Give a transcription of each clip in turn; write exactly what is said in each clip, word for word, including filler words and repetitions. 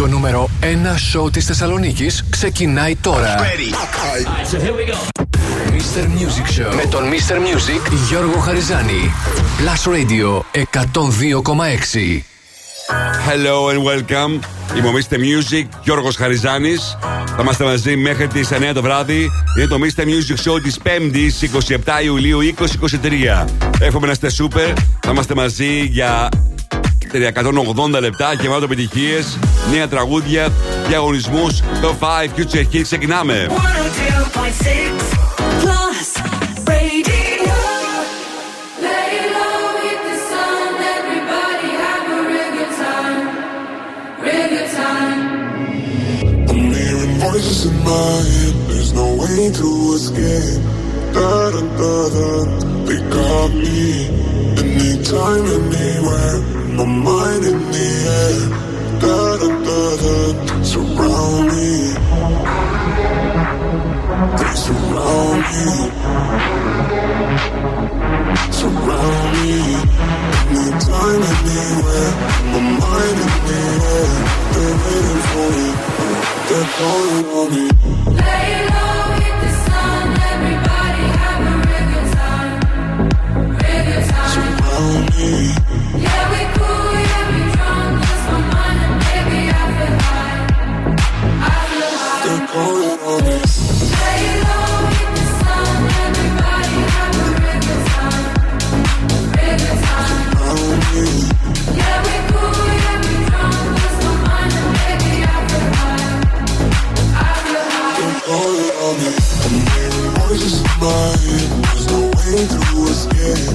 Το νούμερο ένα show της Θεσσαλονίκης ξεκινάει τώρα. So here we go. μίστερ Music Show με τον μίστερ Music Γιώργο Χαριζάνη. Plus Radio εκατόν δύο κόμμα έξι. Hello and welcome. Είμαι ο μίστερ Music Γιώργος Χαριζάνης. Θα είμαστε μαζί μέχρι τις εννιά το βράδυ. Είναι το μίστερ Music Show της πέμπτης εικοστή εβδόμη Ιουλίου είκοσι είκοσι τρία. Εύχομαι να είστε super. Θα είμαστε μαζί για εκατόν ογδόντα λεπτά γεμάτο επιτυχίες, νέα τραγούδια, διαγωνισμούς, το πέντε Future Hits. Ξεκινάμε. Anytime, anywhere, my mind in the air, da-da-da-da, surround me, they surround me, surround me, anytime, anywhere, my mind in the air, they're waiting for me, they're calling on me, lay low, hit the sun, everybody have a real good time, real good time. Yeah, we cool, yeah, we drunk, lost my mind, and baby, I feel high, I feel high. They're calling on me. Lay low, hit the sun, everybody have a real good time, real good time. Yeah, we cool, yeah, we drunk, lost my mind, and baby, I feel high, I feel high. They're calling on me. I'm hearing voices in my head, there's no way through escape.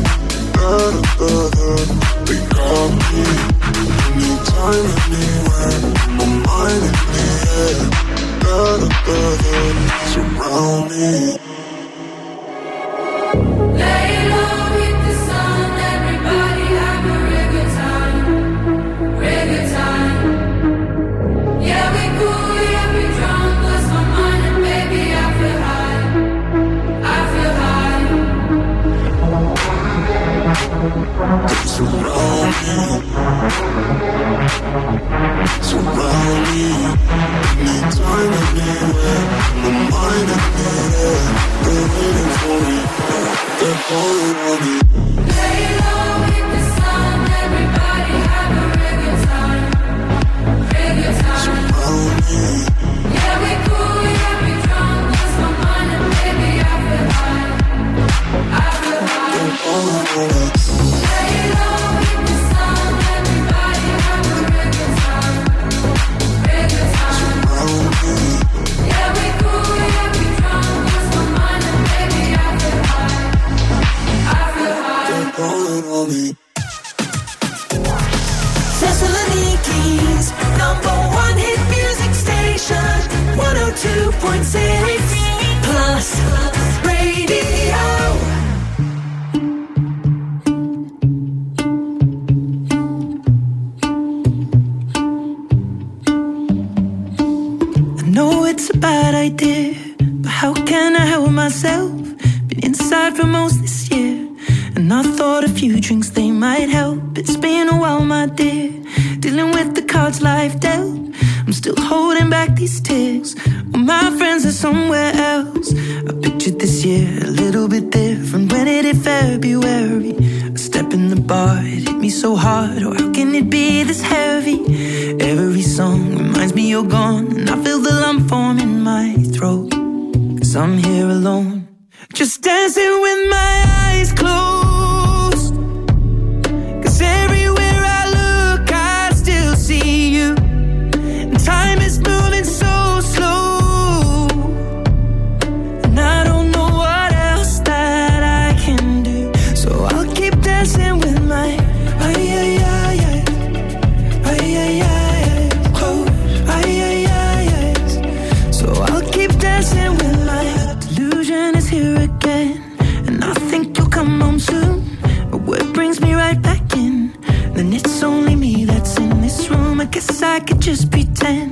Da da da da, they got me. Anytime, anywhere, my mind in the air. Da da da da, surround me. Lay low, hit the sun, everybody have a real good time, real good time. Yeah, we cool, yeah, we drunk, lost my mind, and baby, I feel high, I feel high. They surround me, surround me. Anytime, anywhere, my mind in the air. They're waiting for me, they're calling on me. Lay low, hit the sun, everybody have a real good time, real good time. Surround me. Yeah, we cool, yeah, we drunk, lost my mind, and baby, I feel high, I feel high. They're calling on me. Thessaloniki's number one hit music station, one oh two point six Plus Radio. I know it's a bad idea, but how can I help myself? Been inside for most this year, and I thought a few drinks, they might help. It's been a while, my dear, dealing with the cards life dealt. I'm still holding back these tears, all my friends are somewhere else. I pictured this year a little bit different. When it hit February, a step in the bar, it hit me so hard. Oh, how can it be this heavy? Every song reminds me you're gone, and I feel the lump form in my throat, 'cause I'm here alone, just dancing with my eyes closed. Guess I could just pretend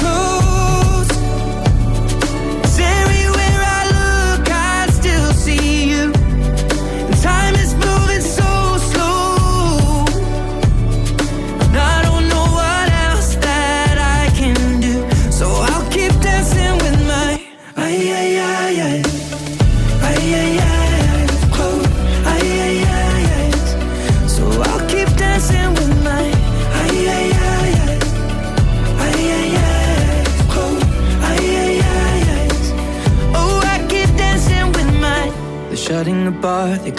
closed. Shutting the bar, they're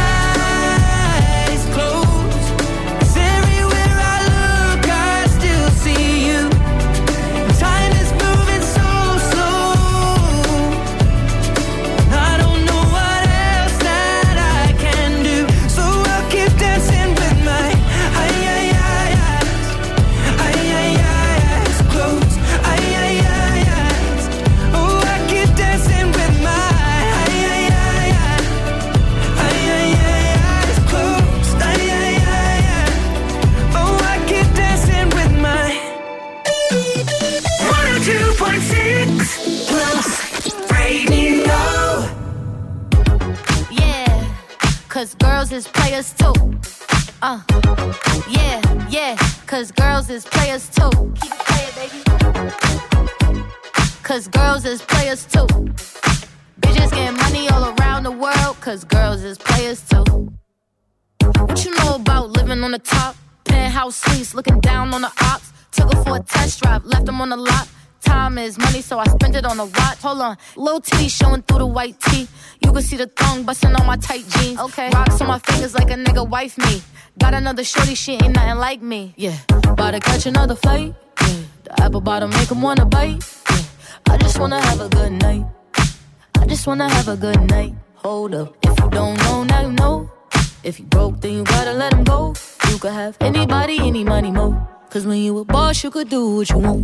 closed. 'Cause everywhere I look, I still see you. Time is moving so slow, and I don't know what else that I can do. So I'll keep dancing with my cause girls is players too. Uh, yeah, yeah, cause girls is players too. Keep it playing, baby. Cause girls is players too. Bitches getting money all around the world, cause girls is players too. What you know about living on the top? Penthouse suites, looking down on the ops. Took her for a test drive, left them on the lot. Time is money, so I spend it on a watch. Hold on, little T showing through the white tee. You can see the thong busting on my tight jeans. Okay, rocks on my fingers like a nigga wife me. Got another shorty, she ain't nothing like me. Yeah, about to catch another flight. Yeah. The apple bottom make him wanna bite. Yeah. I just wanna have a good night. I just wanna have a good night. Hold up, if you don't know, now you know. If you broke, then you gotta let him go. You could have anybody, any money, mo. Cause when you a boss, you could do what you want.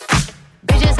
Bitches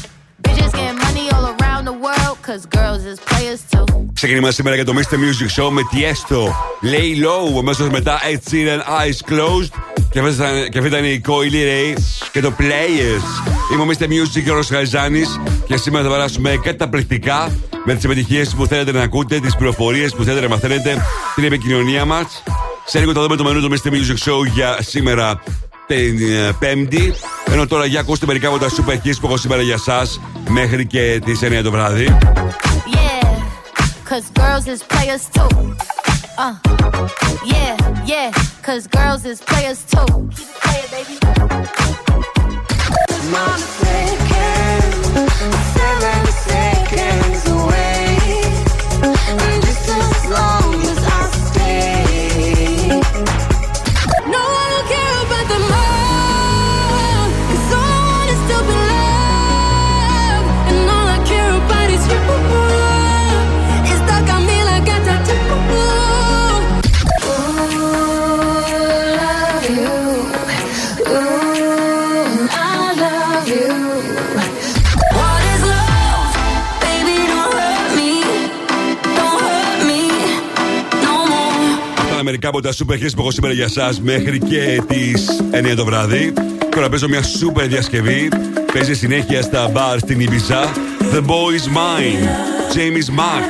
Bitches getting money all around the world, cause girls is players too. Ξεκινήμα σήμερα για το Mr. Music Show με Tiesto, Lay Low, αμέσως μετά Ed Sheeran, Eyes Closed. Και αυτή ήταν, και αυτή ήταν η Coily Ray και το Players. Είμαι ο Mr. Music, ο Ρος Χαριζάνης, και σήμερα θα περάσουμε καταπληκτικά με τις επιτυχίες που θέλετε να ακούτε, τις πληροφορίες που θέλετε να μαθαίνετε, την επικοινωνία μας. Σε λίγο θα δούμε το μενού του Mr. Music Show για σήμερα, την Πέμπτη. Ενώ τώρα για ακούστε μερικά από τα super hits που έχω σήμερα για σας μέχρι και τις εννιά το βράδυ. Yeah, cause girls is players too. Uh, yeah, yeah, cause girls is players too. Keep it playing, baby. I'm on a second, seven seconds away. I'm just as long as I stay. You μερικά από τα super hits που έχω σήμερα για εσάς μέχρι και τις εννιά το βράδυ. Τώρα παίζω μια super διασκευή. Παίζει συνέχεια στα bar στην Ιμπιζά. The boy is mine. James Mack.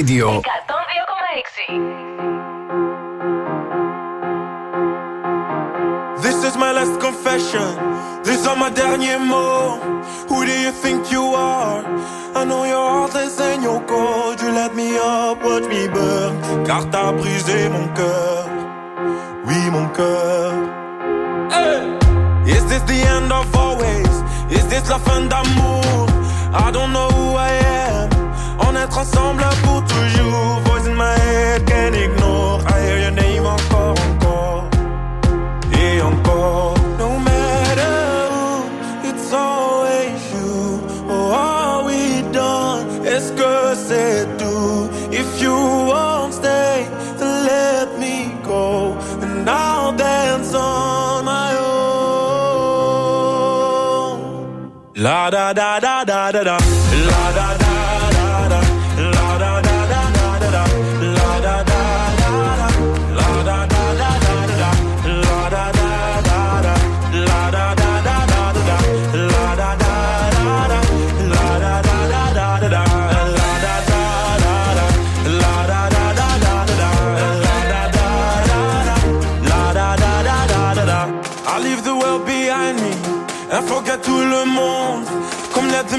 Radio. This is my last confession. These are my derniers mots. Who do you think you are? I know your heart is in your cold. You let me up, watch me burn. Car t'as brisé mon cœur. Oui, mon cœur. Hey! Is this the end of always? Is this la fin d'amour? I don't know who I am. On est ensemble pour toujours. Voice in my head, can't ignore. I hear your name encore, encore et encore. No matter who, it's always you. Oh, are we done? Est-ce que c'est tout? If you won't stay, then let me go. And I'll dance on my own. La da da da da da da. La da da. La da da da I forgot tout le monde. Come let the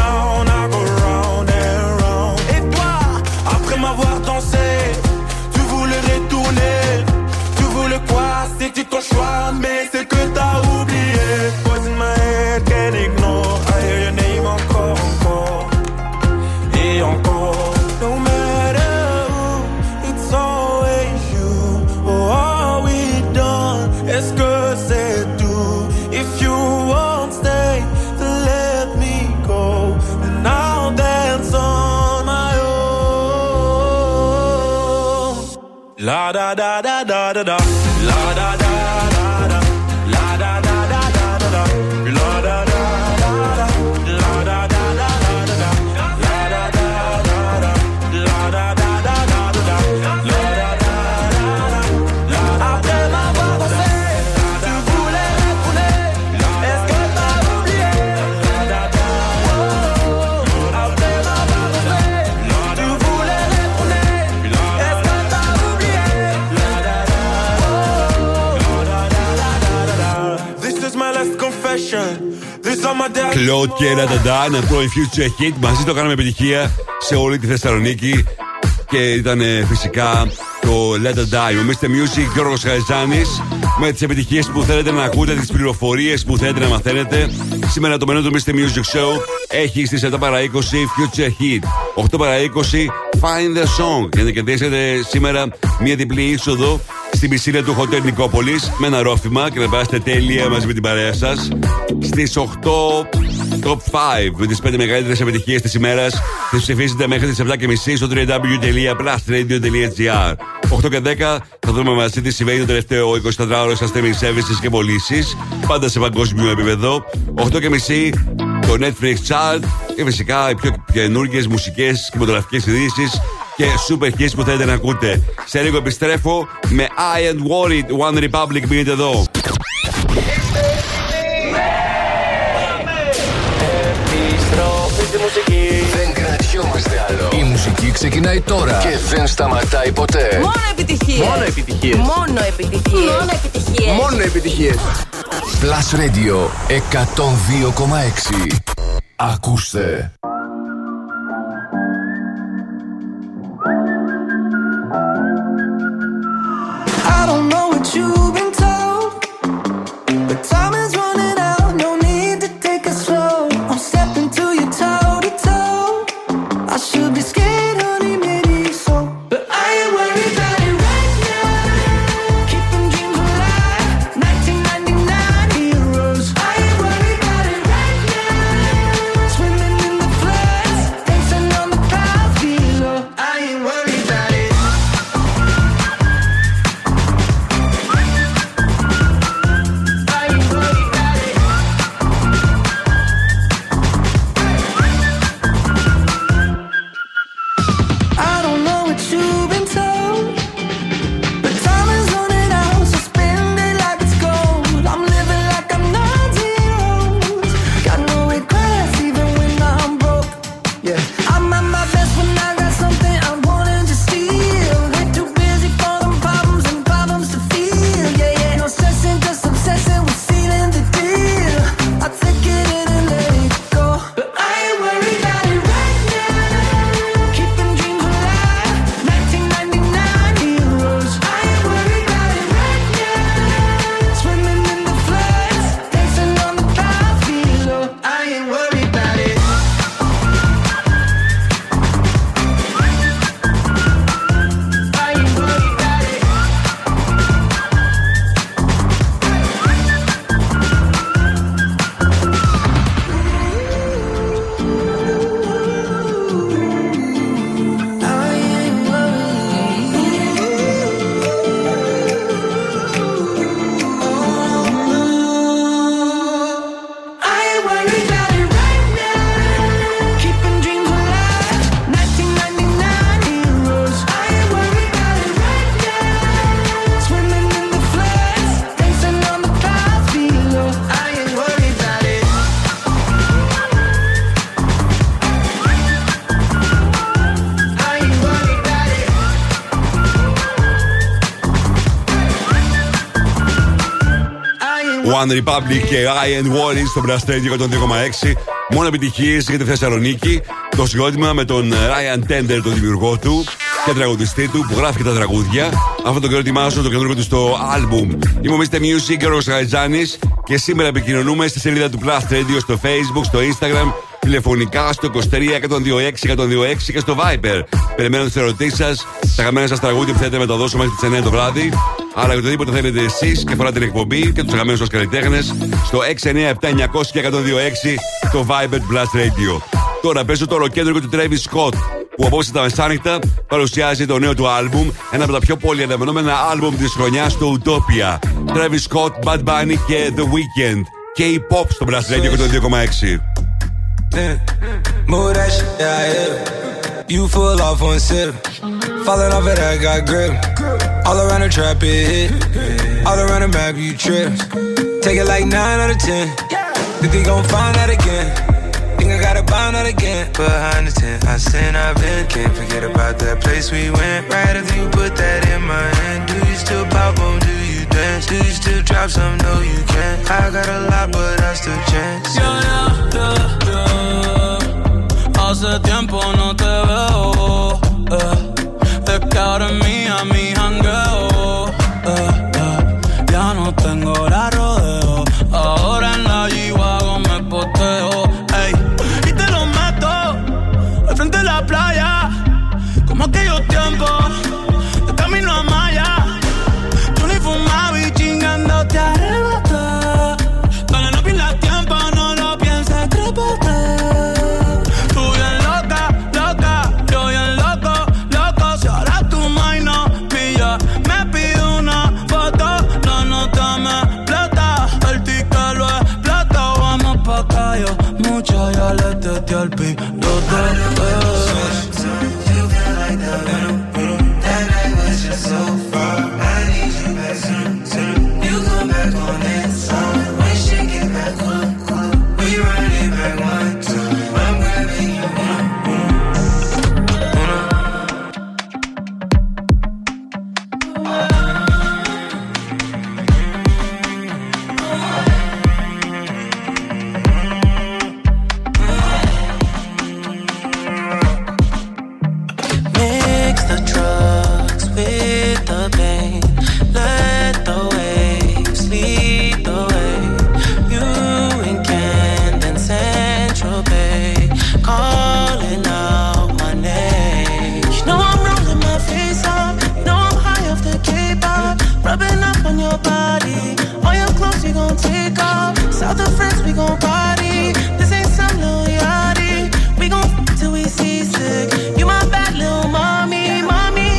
down. I go round and round. Et toi, après m'avoir dansé, tu voulais retourner. Tu voulais quoi? C'était ton choix, mais c'est que t'as oublié. Voice in my head, can't ignore. I hear your name encore, encore et encore. No matter who, it's always you. Oh, are we done? Est-ce que c'est tout? If you won't stay, then let me go. Then I'll dance on my own. La da da da da da da. La da da. Κλοντ και Ραταντά, ένα πρώην Future Hit. Μαζί το κάναμε επιτυχία σε όλη τη Θεσσαλονίκη. Και ήταν φυσικά το Let It Die. Ο Mister Music, Γιώργος Χαριζάνης. Με τις επιτυχίες που θέλετε να ακούτε, τις πληροφορίες που θέλετε να μαθαίνετε. Σήμερα το μενού του Mister Music Show έχει στις επτά παρά είκοσι Future Hit, οκτώ παρά είκοσι Find the Song. Για να κερδίσετε σήμερα μια διπλή είσοδο στην πισίνα του Hotel Νικόπολης με ένα ρόφημα και να περάσετε τέλεια μαζί με την παρέα σας. Στις οκτώ Top πέντε με τις πέντε μεγαλύτερες επιτυχίες της ημέρας τις ψηφίζετε μέχρι τις επτά και μισή στο double-u double-u double-u τελεία plus radio τελεία gr. οκτώ και δέκα θα δούμε μαζί τι συμβαίνει το τελευταίο εικοσιτετράωρο στα streaming services και πωλήσει, πάντα σε παγκόσμιο επίπεδο. οκτώ και μισή το Netflix Chart και φυσικά οι πιο καινούργιες μουσικές και κινηματογραφικές ειδήσεις και super hits που θέλετε να ακούτε. Σε λίγο επιστρέφω με I Ain't Worried, One Republic, μείνετε εδώ. Επιστροφή στη μουσική. Δεν κρατιόμαστε άλλο. Η μουσική ξεκινάει τώρα και δεν σταματάει ποτέ. Μόνο επιτυχίες. Μόνο επιτυχίες. Μόνο επιτυχίες. Μόνο επιτυχίες. Μόνο επιτυχίες. Plus Radio εκατόν δύο κόμμα έξι. Ακούστε. Fly. One Republic και Ryan Warren στο Brass Radio εκατόν δύο κόμμα έξι. Μόνο επιτυχίες για τη Θεσσαλονίκη. Το συγκρότημα με τον Ryan Tender, τον δημιουργό του και τραγουδιστή του, που γράφει και τα τραγούδια. Αυτό το συγκρότημά σου, το καινούργιο του στο άλμπουμ. Είμαι ο μίστερ Music και ο Ροσχαϊτζάνης και σήμερα επικοινωνούμε στη σελίδα του Blast Radio στο Facebook, στο Instagram, τηλεφωνικά στο είκοσι τρία εκατόν είκοσι έξι εκατόν είκοσι έξι και στο Viber. Περιμένω τις ερωτήσεις σας, τα γαμμένα σας τραγούδια που θέλετε να μεταδώσω μέχρι τις εννιά το βράδυ. Αλλά οτιδήποτε θέλετε εσείς και φορά την εκπομπή και τους γαμμένους σας καλλιτέχνες στο έξι εννιά επτά εννιά μηδέν μηδέν και εκατόν είκοσι έξι το Viber Blast Radio. Τώρα παίζω το ολοκέντρο του Travis Scott, που απόψε τα μεσάνυχτα παρουσιάζει το νέο του άλμπουμ, ένα από τα πιο πολύ αναμενόμενα άλμπουμ της χρονιάς, το Utopia. Travis Scott, Bad Bunny και The Weeknd. K-pop στο Blast Radio εκατόν δύο κόμμα έξι. Then, move that shit that I hit. You full off one sip. Falling off of that got grip. All around the trap it hit. All around the map you trip. Take it like nine out of ten. Think they gon' find that again. Think I gotta bind that again. Behind the tent I sin, I've been. Can't forget about that place we went. Right after you put that in my hand. Do you still pop on? Do you dance? Do you still drop some? No you can't. I got a lot but I still chance. You're not the hace tiempo no te veo, eh. Te cabré en mí a mi jangueo, eh, eh. Ya no tengo la rodeo, ahora en la G-Wago me posteo, ey. Y te lo meto al frente de la playa, como aquellos tiempos de camino a Maya. Yo ni fumaba y chingando te arrebaté. Dale, no pierdas tiempo, no lo pienses, trépate. Yo le tete al piloto. Sometimes you feel like the venom. That night was just so far. I need you back soon, soon. You come back on that song. When shit get back on, we run it back one time. I'm grabbing you one, mommy, mommy.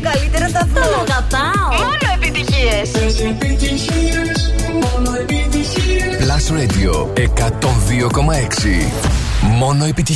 τον καλύτερο σταθμό. Τον αγαπάω. Μόνο επιτυχίες. Plus Radio εκατόν δύο κόμμα έξι. Μόνο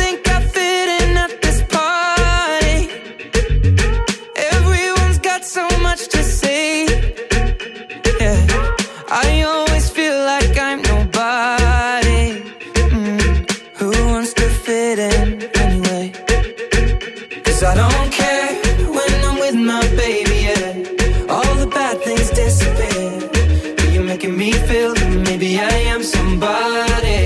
think I fit in at this party. Everyone's got so much to say. Yeah, I always feel like I'm nobody. Mm. Who wants to fit in anyway? 'Cause I don't care when I'm with my baby, yeah. All the bad things disappear. But you're making me feel that maybe I am somebody.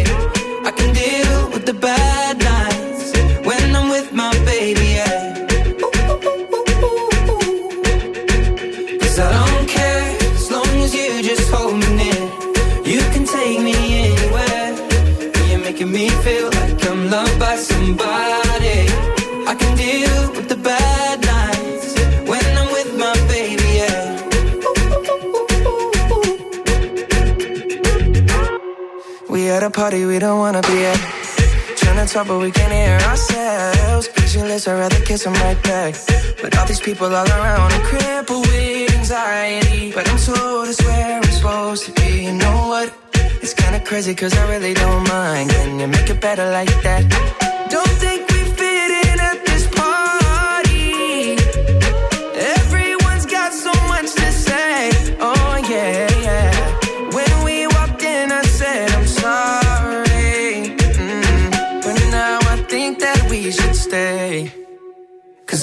At a party we don't wanna be at. Trying to talk but we can't hear ourselves. Pictureless, I'd rather kiss them right back. But all these people all around are crippled with anxiety. But I'm told it's where I'm supposed to be. You know what? It's kinda crazy 'cause I really don't mind. Can you make it better like that? Don't think we fit in at this party. Everyone's got so much to say. Oh yeah, yeah. Stay. 'Cause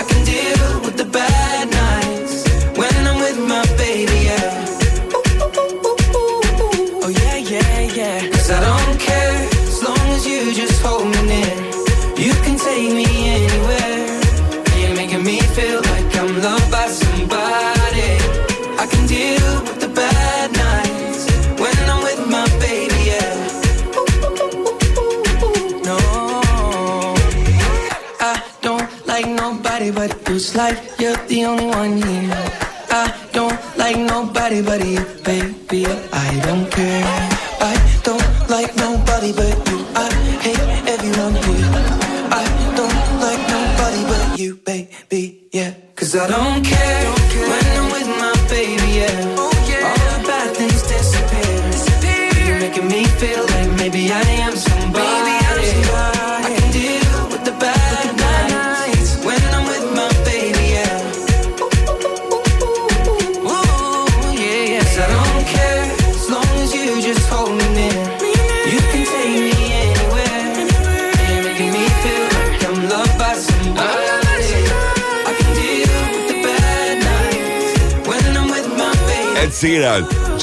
I can deal with the bad nights when I'm with my baby, yeah. Ooh, ooh, ooh, ooh, ooh. Oh yeah, yeah, yeah. 'Cause I don't care as long as you just hold me near. You can take me anywhere. But you're making me feel like I'm loved by somebody. But it's like you're the only one here. I don't like nobody but you, baby. I don't care. I don't like nobody but you. I hate everyone here. I don't like nobody but you, baby, yeah. 'Cause I don't care, don't care when I'm with my baby, yeah. Oh, yeah. All the bad things disappear. disappear. You're making me feel like maybe I am somebody. Baby, I'm somebody.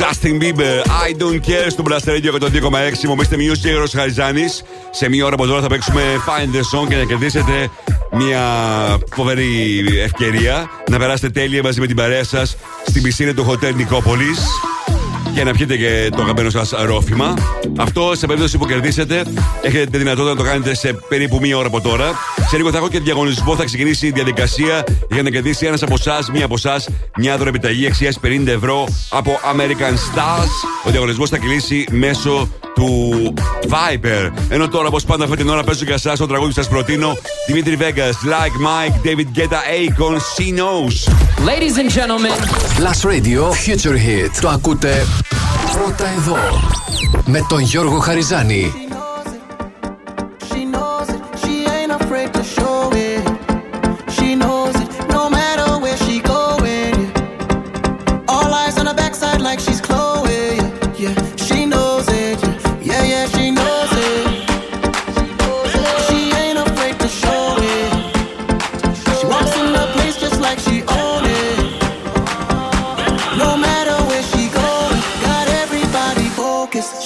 Justin Bieber, I don't care στο Blast Radio εκατόν δύο κόμμα έξι. Μομίστε με Music Heroes Χαριζάνης. Σε μία ώρα από τώρα θα παίξουμε Find the Song και να κερδίσετε μια φοβερή ευκαιρία να περάσετε τέλεια μαζί με την παρέα σας στην πισίνα του Hotel Νικόπολης και να πιείτε και το αγαπημένο σας ρόφημα. Αυτό σε περίπτωση που κερδίσετε έχετε τη δυνατότητα να το κάνετε σε περίπου μία ώρα από τώρα. Σε λίγο θα έχω και διαγωνισμό, θα ξεκινήσει η διαδικασία για να κερδίσει ένας από εσάς, μία από εσάς, μια δωρεπιταγή αξίας πενήντα ευρώ από American Stars. Ο διαγωνισμός θα κλείσει μέσω του Viber. Ενώ τώρα, όπως πάντα, αυτή την ώρα παίζω για εσάς το τραγούδι που σας προτείνω. Δημήτρη Vegas, Like Mike, David Guetta, Akon, She Knows. Ladies and gentlemen, Last Radio Future Hit. Το ακούτε πρώτα εδώ με τον Γιώργο Χαριζάνη.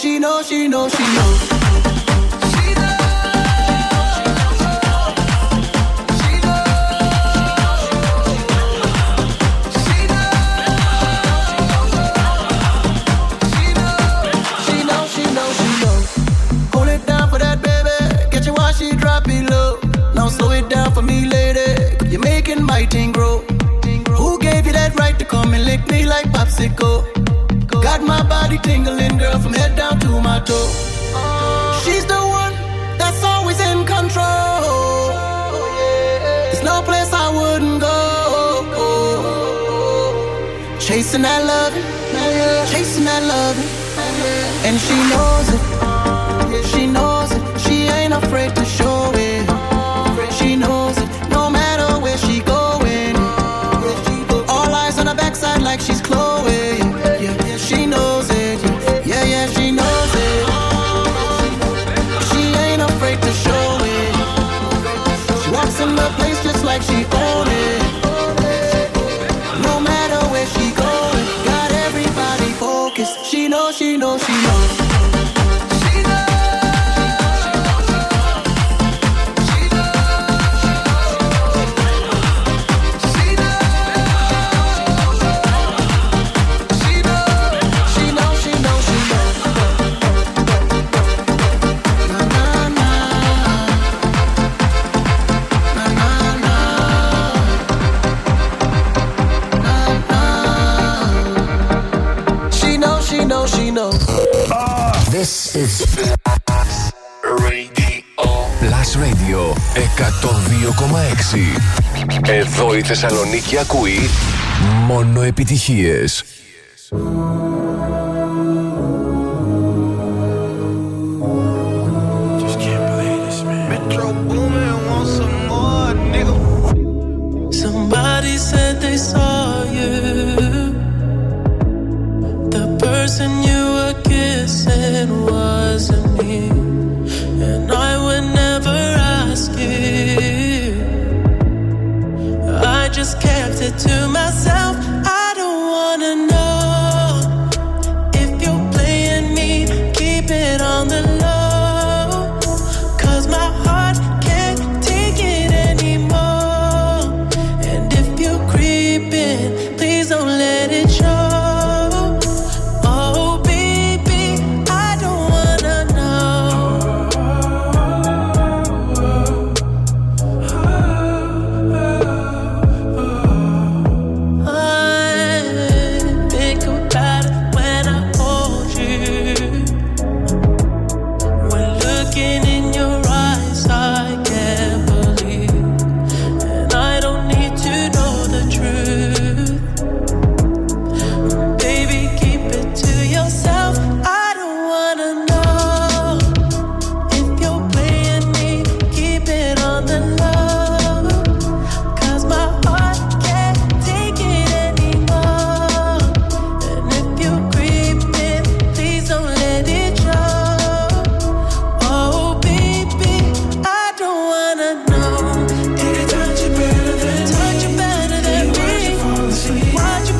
She knows she she knows, she knows. Got my body tingling, girl, from head down to my toe. She's the one that's always in control. There's no place I wouldn't go. Chasing that love, chasing that love. And she knows it, she knows it. She ain't afraid to show it. She knows it, no matter where she going. All eyes on her backside like she's Chloe. She own it. No matter where she going, got everybody focused. She knows, she knows, she knows. This is Plus Radio. Plus Radio εκατόν δύο κόμμα έξι. Εδώ η Θεσσαλονίκη ακούει μόνο επιτυχίες. To myself, I don't wanna know if you're playing me, keep it on the low, cause my heart can't take it anymore, and if you're creeping, please don't let it show, oh baby, I don't wanna know. I think about it when I hold you, when looking in your eyes I can't believe, and I don't need to know the truth, baby, keep it to yourself, I don't wanna know if you're playing me, keep it on the low, cause my heart can't take it anymore, and if you're creeping, please don't let it show, oh baby, I don't wanna know. Did it touch you better than me? Touch you better than me? Why'd you fall asleep? All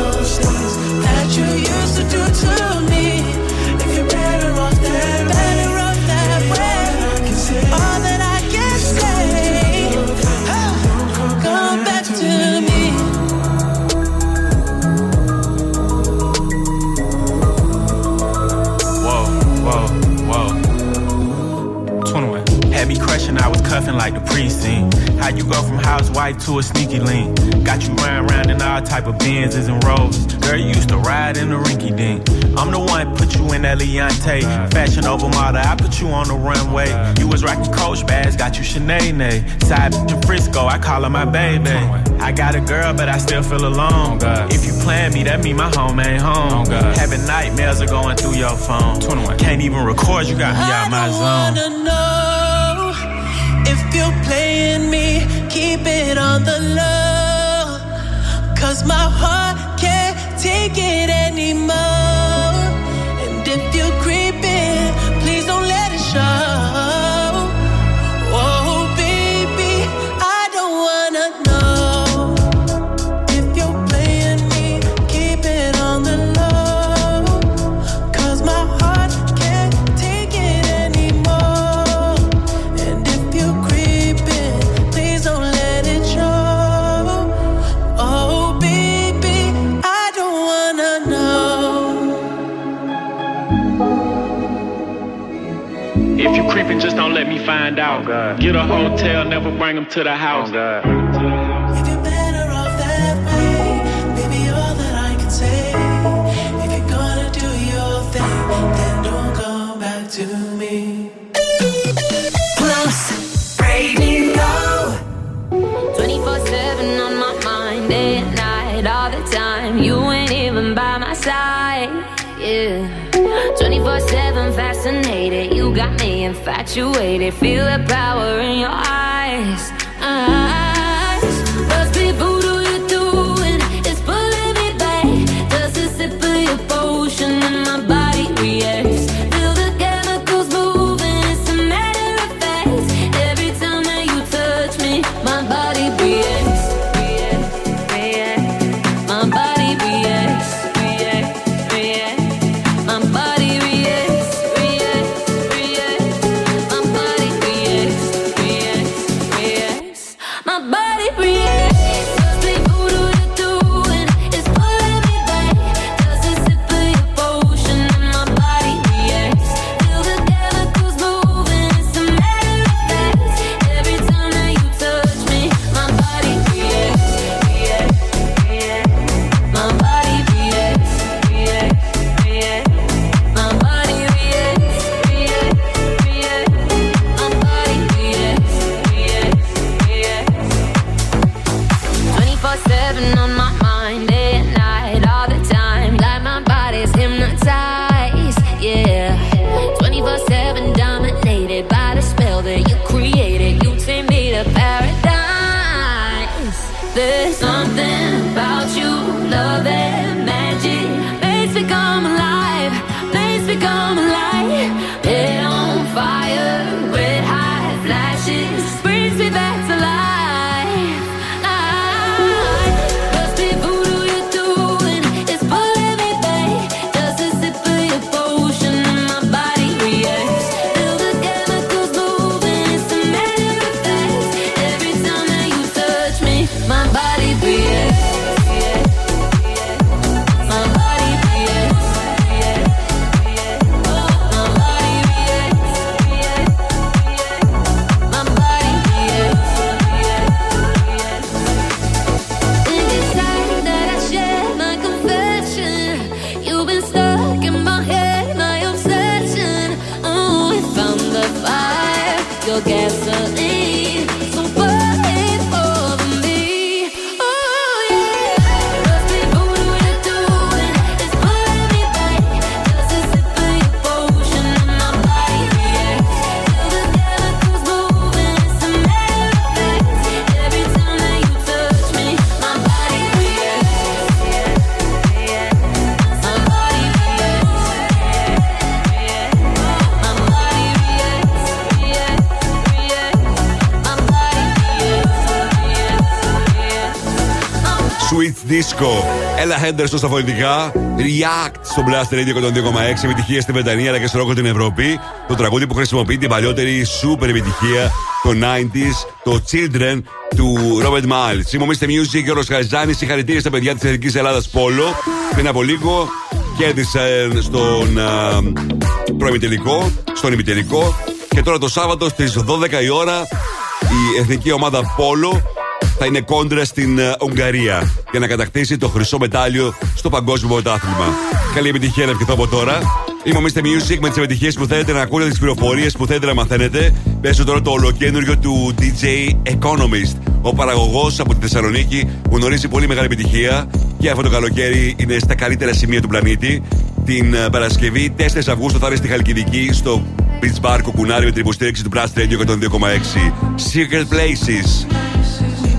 those things that you used to do to me, if you're better off that way, better off that way, all that I can say, oh, come back to me. Whoa, whoa, whoa. twenty-one. Had me crushing, I was cuffing like the precinct. How you go from housewife to a sneaky link? Got you riding round in all type of Benzes and Rolls. Girl, you used to ride in the rinky dink. I'm the one put you in that Leontay. Fashion over model, I put you on the runway. You was rocking Coach bags, got you Sinead. Side to Frisco, I call her my baby. I got a girl, but I still feel alone. If you playing me, that mean my home ain't home. Having nightmares are going through your phone. Can't even record, you got me out my zone. I don't wanna know if you're playing me, keep it on the low, cause my heart can't take it anymore. Cause my heart If you creeping, just don't let me find out. Oh, get a hotel, never bring them to the house. Oh, twenty-four seven fascinated, you got me infatuated. Feel the power in your eyes, eyes. Those people do you doing? It's pulling me back. Just a sip of your potion and my body reacts. Feel the chemicals moving, it's a matter of fact. Every time that you touch me, my body reacts. My body reacts. My body. Έλα Henderson στα φωνητικά, React στο Blast Radio εκατόν δύο κόμμα έξι, επιτυχία στη Βρετανία αλλά και στο ρόκο την Ευρώπη. Το τραγούδι που χρησιμοποιεί την παλιότερη σούπερ επιτυχία των ενενήντα, το Children του Robert Miles. Συμμομίστε Music και ο Ροσχαζάνης, συγχαρητήρια στα παιδιά της Εθνικής Ελλάδας Πόλο. Πριν από λίγο κέρδισαν στον προημιτελικό, στον ημιτελικό και τώρα το Σάββατο στις δώδεκα η ώρα η Εθνική Ομάδα Πόλο θα είναι κόντρα στην Ουγγαρία για να κατακτήσει το χρυσό μετάλλιο στο Παγκόσμιο Πρωτάθλημα. Καλή επιτυχία να ευχηθώ από τώρα. Είμαι ο Mister Music με τις επιτυχίες που θέλετε να ακούτε, τις πληροφορίες που θέλετε να μαθαίνετε. Πέσω τώρα το ολοκένουργιο του ντι τζέι Economist. Ο παραγωγός από τη Θεσσαλονίκη που γνωρίζει πολύ μεγάλη επιτυχία και αυτό το καλοκαίρι είναι στα καλύτερα σημεία του πλανήτη. Την Παρασκευή τέσσερις Αυγούστου θα είναι στη Χαλκιδική στο Beach Bar Κουκουνάρι με την υποστήριξη του Blast Radio εκατόν δύο κόμμα έξι. Secret Places. Thank you.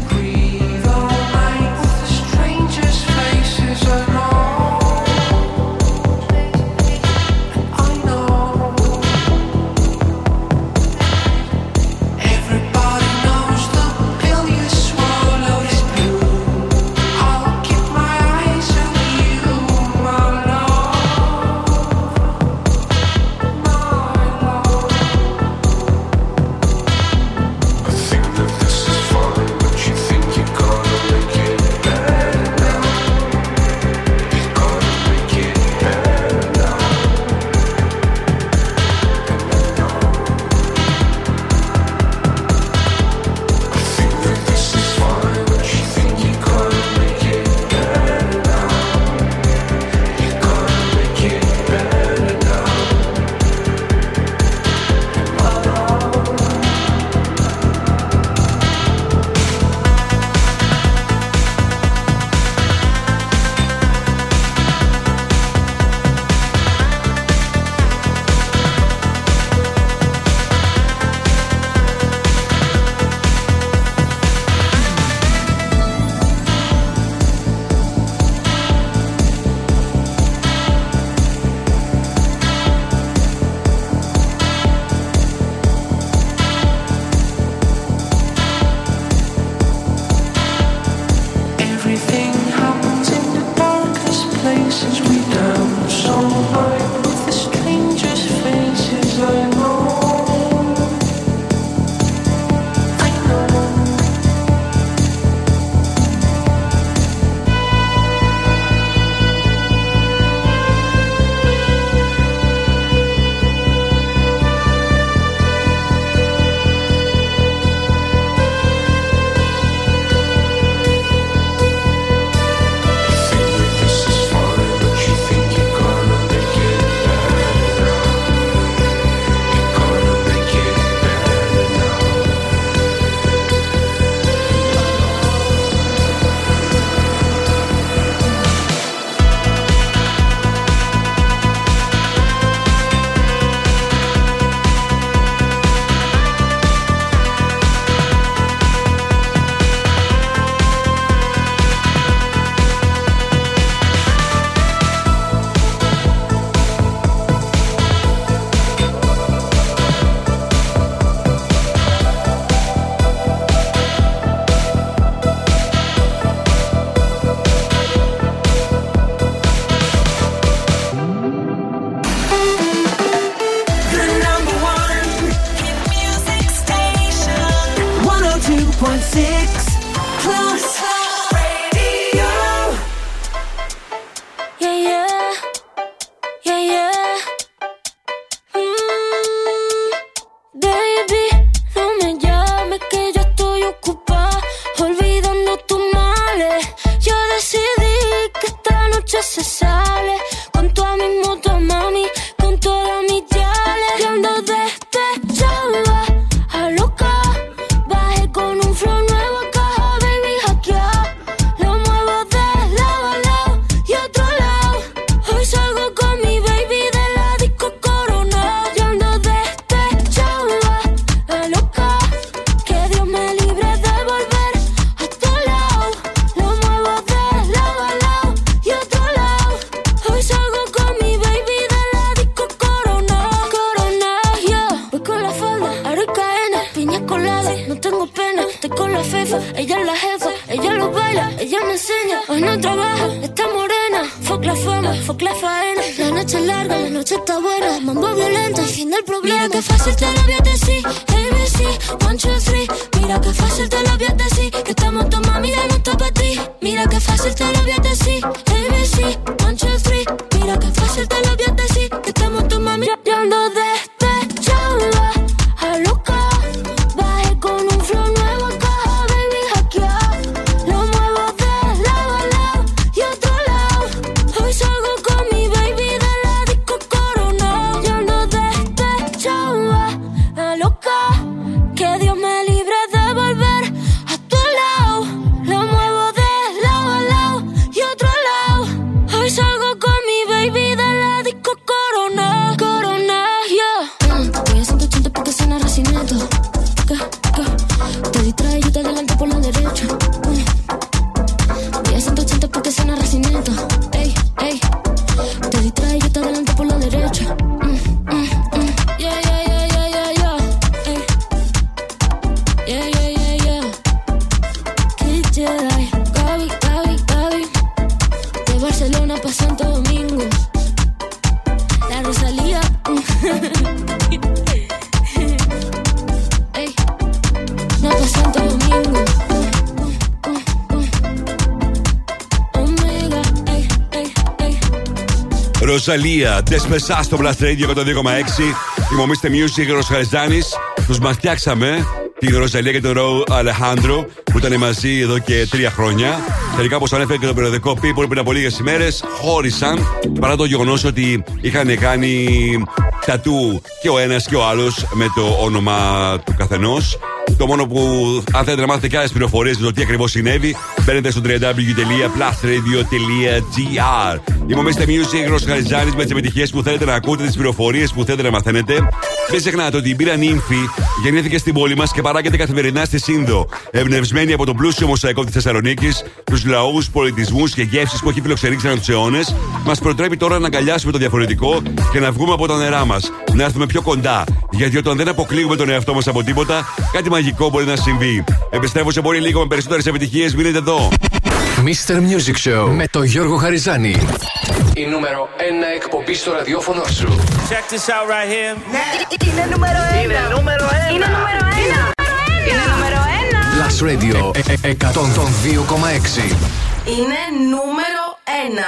ella es la jefa, ella lo baila, ella me enseña. Hoy no trabaja, está morena. Fuck la fama, fuck la faena. La noche es larga, la noche está buena. Mambo violento, el fin del problema. Mira que fácil te lo voy a decir, A B C, one, two, three. Mira que fácil te lo voy a decir, que estamos tu mami ya no está pa' ti. Mira que fácil te lo voy a decir, A B C, one, two, three. Mira que fácil te lo voy a decir, que estamos tu mami ya, ya no de. Ροζαλία, Τεσπεσά στο Blast Radio εκατόν δύο κόμμα έξι. Θυμόμαστε Music, Ροσχαριζάνης. Τους μας φτιάξαμε την Ροζαλία και τον Ρο Αλεχάνδρο που ήταν μαζί εδώ και τρία χρόνια. Τελικά, όπως ανέφερε και το περιοδικό People πριν από λίγες ημέρες, χώρισαν παρά το γεγονός ότι είχαν κάνει τατού και ο ένας και ο άλλος με το όνομα του καθενός. Το μόνο που, αν θέλετε να μάθετε και άλλες πληροφορίες για το τι ακριβώς συνέβη, μπαίνετε στο double-u double-u double-u τελεία blast radio τελεία gr. Είμαστε Music, Ροσχαριζάνης, με τις επιτυχίες που θέλετε να ακούτε, τις πληροφορίες που θέλετε να μαθαίνετε. Μην ξεχνάτε ότι η μπύρα Νύμφη γεννήθηκε στην πόλη μας και παράγεται καθημερινά στη Σύνδο, εμπνευσμένη από τον πλούσιο μοσαϊκό της Θεσσαλονίκης, τους λαούς, πολιτισμούς και γεύσεις που έχει φιλοξενήσει ανά τους αιώνες. Μας προτρέπει τώρα να αγκαλιάσουμε το διαφορετικό και να βγούμε από τα νερά μας, να έρθουμε πιο κοντά. Γιατί όταν δεν αποκλείουμε τον εαυτό μας από τίποτα, κάτι μαγικό μπορεί να συμβεί. Επιστρέφω σε πολύ λίγο με περισσότερες επιτυχίες. Μείνετε εδώ. μίστερ Music Show με τον Γιώργο Χαριζάνη. Η νούμερο ένα εκπομπή στο ραδιόφωνο σου. Check this out right here. Είναι νούμερο ένα. Είναι νούμερο ένα. Είναι νούμερο ένα. Είναι νούμερο ένα. Blast Radio εκατόν δύο κόμμα έξι. Είναι νούμερο ένα.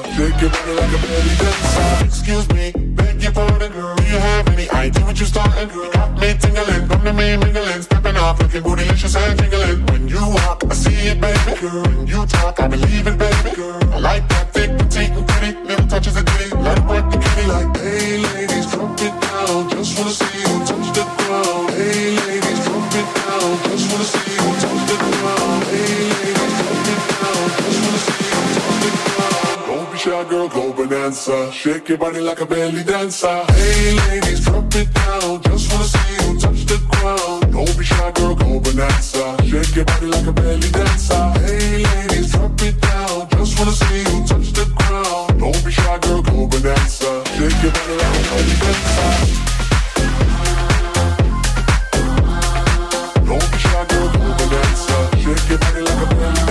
Shake your body like a belly dancer. Excuse me, beg your pardon, girl. Do you have any idea what you're starting, girl? You got me tingling, come to me mingling. Stepping off, looking bootylicious and tingling. When you walk, I see it, baby, girl. When you talk, I believe it, baby, girl. I like that thick, petite, and pretty. Little touches of ditty, let it work the kitty. Like, hey, ladies, drop it down. Just wanna see you touch the ground. Hey, ladies, drop it down. Just wanna see you touch the ground. Hey, ladies, drop it down. Just wanna see you touch the ground. Don't be shy, girl, go bonanza. Shake your body like a belly dancer. Hey, ladies, drop it down. Just wanna see you touch the ground. Don't be shy, girl, go bonanza. Shake your body like a belly dancer. Hey, ladies, drop it down. Just wanna see you touch the ground. Don't be shy, girl, go bonanza. Shake your body like a belly dancer. Don't be shy, girl, go bonanza. Shake your body like a belly dancer.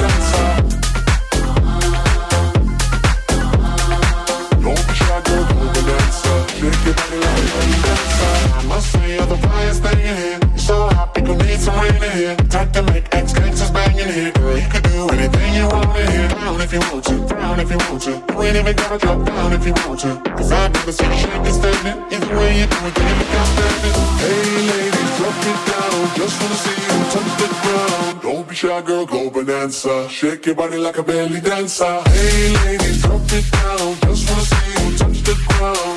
I must say you're the brightest thing in here. You're so hot, people need some rain in here. Tight to make ex-gangsters banging here. Girl, you can do anything you want in here. Down if you want to, down if you want to. You ain't even gotta drop down if you want to. Cause I've never seen you shake and standing. Either way you do it, you become standing. Hey ladies, drop it down. Just wanna see you touch the ground. Don't be shy, girl, go bonanza. Shake your body like a belly dancer. Hey ladies, drop it down. Just wanna see you touch the ground.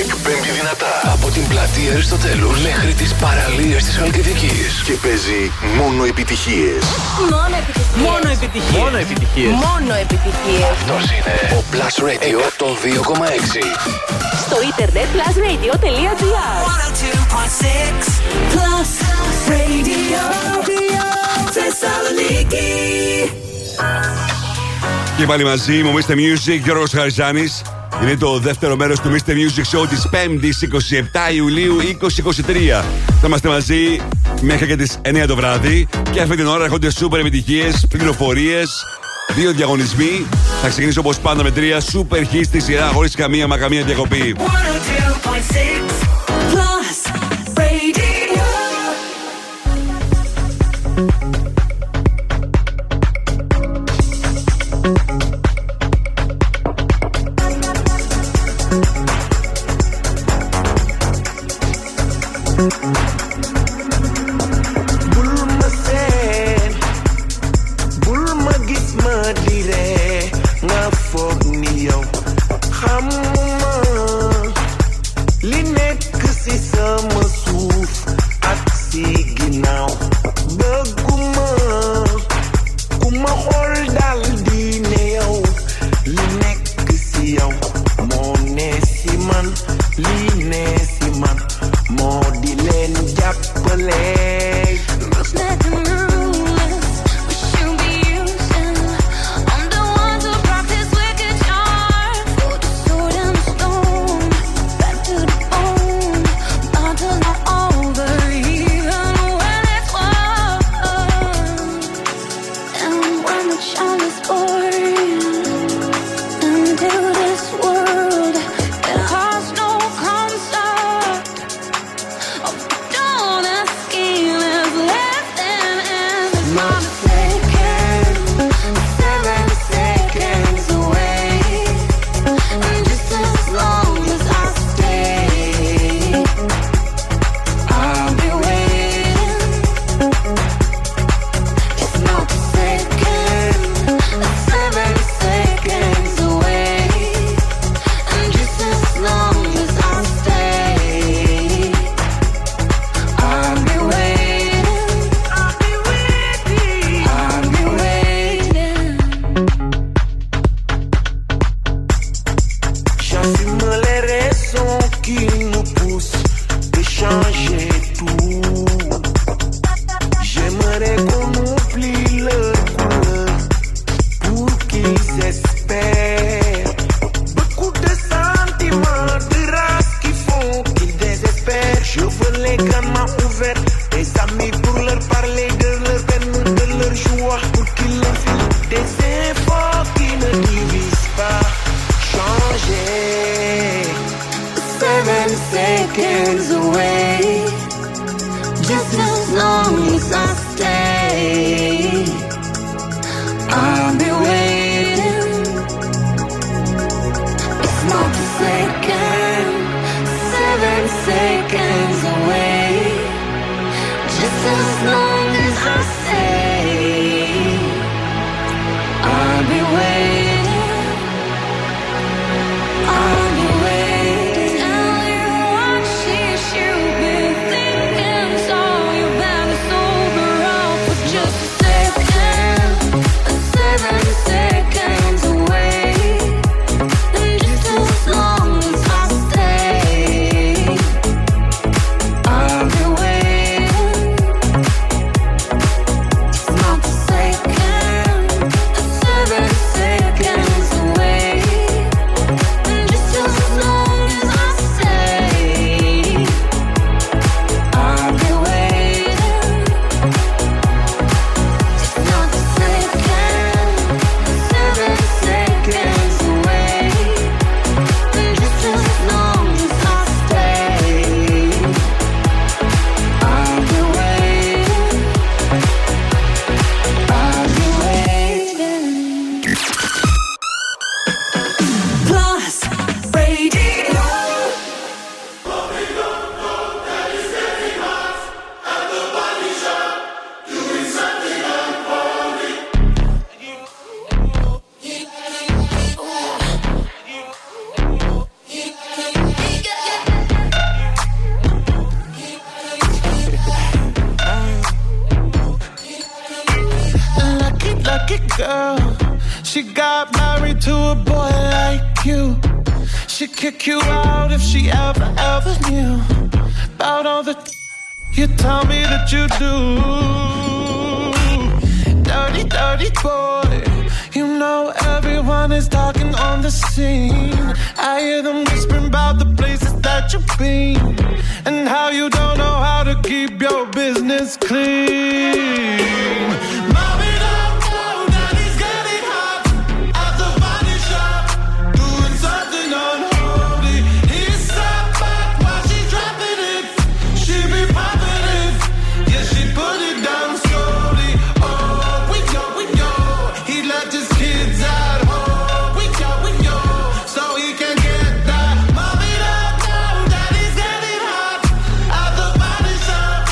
Εκπέμπει δυνατά από την πλατεία Αριστοτέλου μέχρι τις παραλίες της Χαλκιδικής. Και παίζει μόνο επιτυχίες. Μόνο επιτυχίες. Μόνο επιτυχίες. Μόνο επιτυχίες. Μόνο επιτυχίες. Αυτός είναι ο Plus Radio εκατόν δύο κόμμα έξι. Στο ίντερνετ πλας ρέιντιο τελεία τζι άρ. εκατόν δύο κόμμα έξι Plus Radio Θεσσαλονίκη. Και πάλι μαζί μου, Μίστερ Music, Γιώργος Χαριζάνης. Είναι το δεύτερο μέρος του Mister Music Show της πέμπτης εικοστή εβδόμη Ιουλίου είκοσι είκοσι τρία. Θα είμαστε μαζί μέχρι και τις εννιά το βράδυ και αυτή την ώρα έρχονται σούπερ επιτυχίες, πληροφορίες, δύο διαγωνισμοί. Θα ξεκινήσω όπως πάντα με τρία super hits στη σειρά χωρίς καμία μα καμία διακοπή. She got married to a boy like you. She'd kick you out if she ever, ever knew about all the you tell me that you do. Dirty, dirty boy. You know everyone is talking on the scene. I hear them whispering about the places that you've been and how you don't know how to keep your business clean. Mommy, don't go, daddy's getting hot at the body shop, doing something unholy. He sat back while she dropping it. She be popping it, yeah, she put it down slowly. Oh, we go, we go. He left his kids at home. We go, we go, so he can get that. Mommy, don't go, daddy's getting hot at the body shop,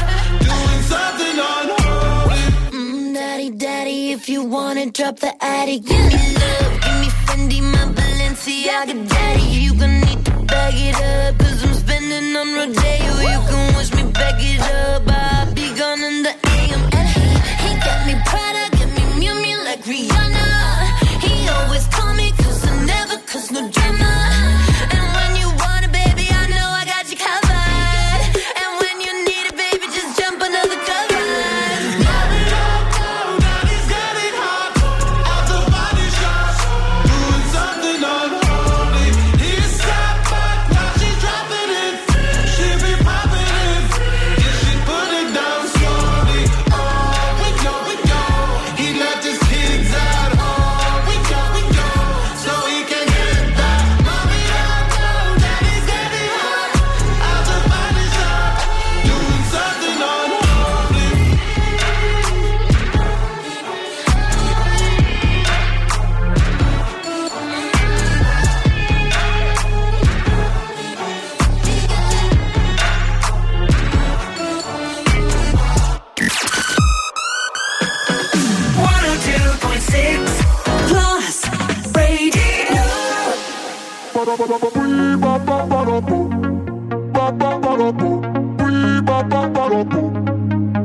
doing something unholy. Mm, daddy, daddy, if you wanna drop the attic, give me love, give me Fendi, my Balenciaga daddy. You gon' need to bag it up, 'cause I'm spending on Rodeo. You can wish me back it up, I'll be gone in the A M. And he, he got me Prada, got me Miu Miu like Rihanna. He always call me 'cause I never cause no drama. And when you want it, baby, I know I got you covered. And when you need it, baby, just jump under the covers. Mommy, don't go, daddy's getting hot at the body shop, doing something unholy. He sat back, now she dropping it. She be popping it, yeah, she put it down slowly. Oh, we go, we go. He left his kids at home. We go, we go, so he can get that. Mommy, don't go, daddy's getting hot at the body shop, doing something unholy. Yo quiero bailar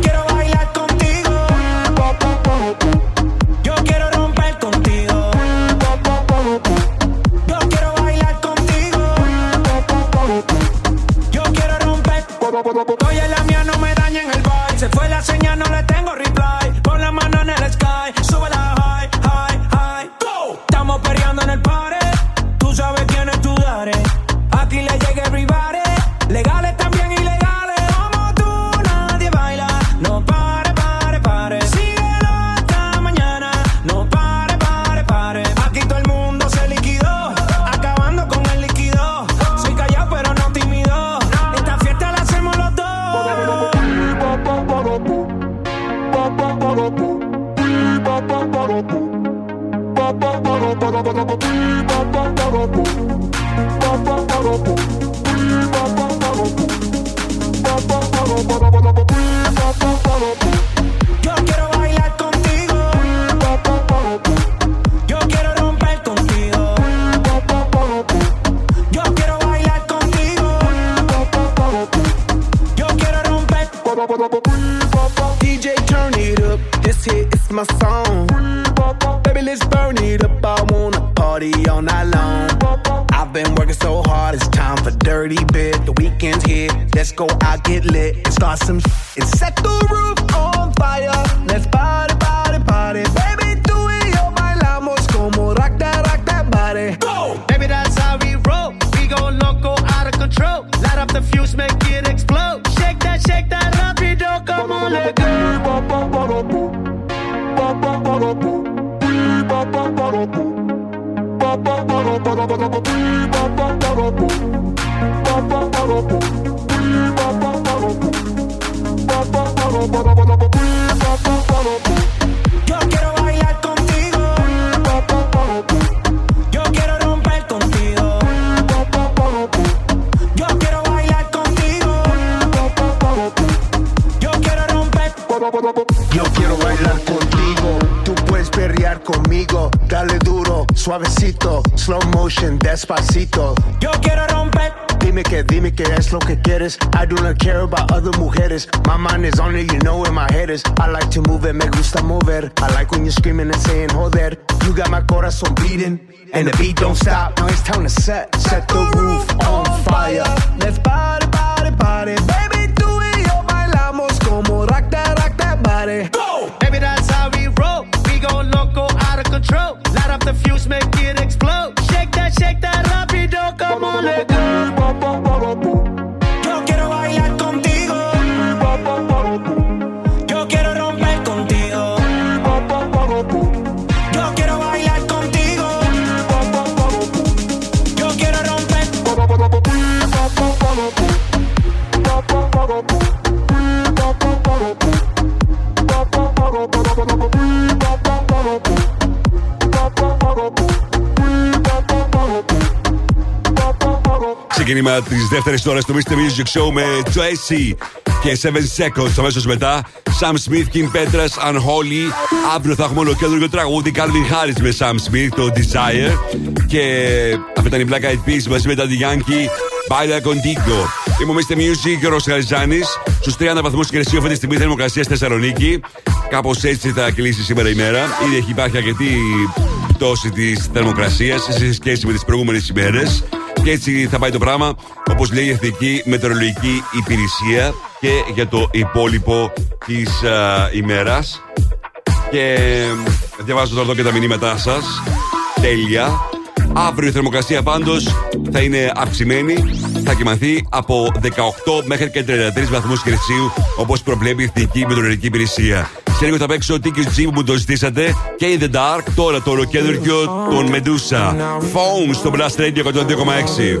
quiero romper. Oye, la mía no me dañen el vibe. Se fue la señal, no le tengo reply. Pon la mano en el sky, sube la high, high, high. Go. Estamos peleando en el party. Tú sabes quién es tu daddy. Aquí le llega everybody. Legales también ilegales. Como tú, nadie baila. No pare, pare, pare. Síguelo hasta mañana. No pare, pare, pare. Aquí todo el mundo se liquidó. Acabando con el líquido. Soy callado, pero no tímido. Esta fiesta la hacemos los dos. Yo quiero bailar contigo. Yo quiero romper contigo. Yo quiero bailar contigo. Yo quiero romper. D J, turn it up. This here is my song. Baby, let's burn it up. I wanna party all night long. I've been working so hard, it's time for dirty bit. The weekend's here, let's go out, get lit, and start some shit. And set the roof on fire. Let's party, party, party. Baby, tú y yo bailamos como rock that, rock that body. Go! Baby, that's how we roll. We go loco, out of control. Light up the fuse, make it explode. Shake that, shake that, rápido, come on, let go. Yo quiero bailar contigo. Yo quiero romper contigo. Yo quiero bailar contigo. Yo quiero romper. Yo quiero bailar contigo. Tú puedes perrear conmigo. Dale duro. suavecito, slow motion, despacito. Yo quiero romper. Dime que, dime que es lo que quieres. I do not care about other mujeres. My mind is on it, you know where my head is. I like to move it, me gusta mover. I like when you're screaming and saying joder. You got my corazón beating and the beat don't stop. Now it's time to set, set the roof on fire. Let's party, party, party. Baby, tú y yo bailamos como rock that, rock that body. Go! Baby, that's how we roll. We gon' loco, out of control. Light up the fuse, make it explode. Shake that, shake that, rapido, como le go. Yo quiero bailar contigo. Yo quiero romper contigo. Yo quiero bailar contigo. Yo quiero romper. Ξεκίνημα της δεύτερης ώρας του μίστερ Music Show με Tracy και seven seconds. Αμέσως μετά Sam Smith, Kim Petras, Unholy. Αύριο θα έχουμε ολοκέντρο τραγούδι Calvin Harris με Sam Smith, το Desire. Και αυτή ήταν η Black Eyed Peas μαζί με τα Yankee, Baila Contigo. Είμαι ο μίστερ Music, ο Ρος Χαριζάνης. Στους τριάντα βαθμούς Κελσίου αυτή τη στιγμή θερμοκρασία στη Θεσσαλονίκη. Κάπως έτσι θα κλείσει σήμερα η μέρα. Ήδη έχει υπάρχει αρκετή πτώση της θερμοκρασίας σε σχέση με τις προηγούμενες ημέρες. Και έτσι θα πάει το πράγμα, όπως λέει η Εθνική Μετεωρολογική Υπηρεσία, και για το υπόλοιπο της α, ημέρας. Και διαβάζω τώρα εδώ και τα μηνύματά σας. Τέλεια. Αύριο η θερμοκρασία πάντως θα είναι αυξημένη. Θα κοιμανθεί από δεκαοκτώ μέχρι και τριάντα τρεις βαθμούς Κελσίου, όπως προβλέπει η Εθνική Μετεωρολογική Υπηρεσία. Σε λίγο θα παίξω Tiki G που μου το ζητήσατε και In The Dark, τώρα το ολοκέντρο των Medusa. Foam στο Blast Radio εκατόν δύο κόμμα έξι.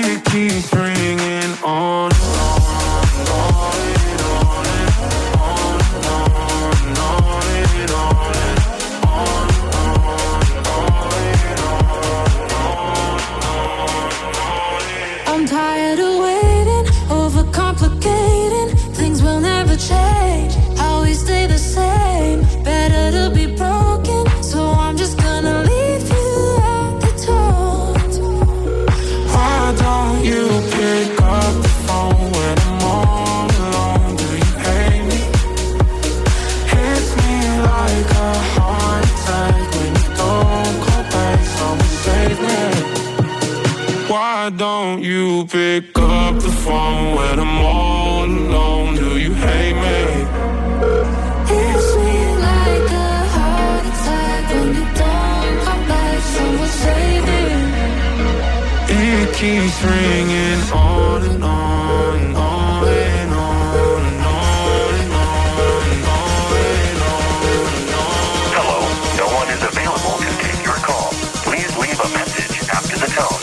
It keeps ringing on and on and on and on and on and on and on and on and on. I'm tired of waiting, overcomplicating. Things will never change, always stay the same. Better to be broken, so I'm just gonna leave you at the door. Why don't you pick up the phone when I'm all alone? Do you hate me? Hits me like a heart attack. When you don't call back, someone save me. Why don't you pick up the phone when I'm all alone? Do you hate me? Hits me like a heart attack. When you don't come back, someone save me. It keeps ringing on and on and on and on and on and on and on and on. Hello, no one is available to take your call. Please leave a message after the tone.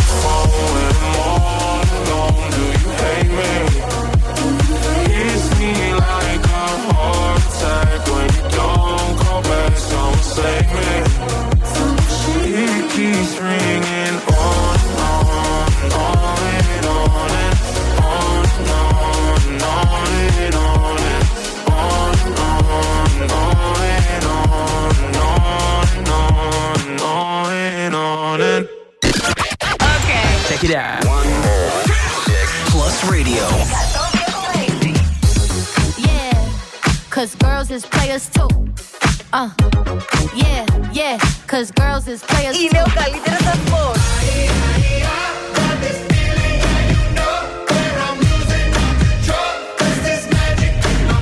the phone when I'm all alone? Do you hate me? Hits me like a heart attack. When you don't call back, someone save me. It keeps ringing on and on and on and on and on and on and on and on and on and on and on and on and on and on. On and on and. Okay. Check it out. One more. Plus Radio. Yeah, cause girls is players too. Uh. Yeah, yeah, cause girls is players too. Είναι ο καλύτερος αθλητής.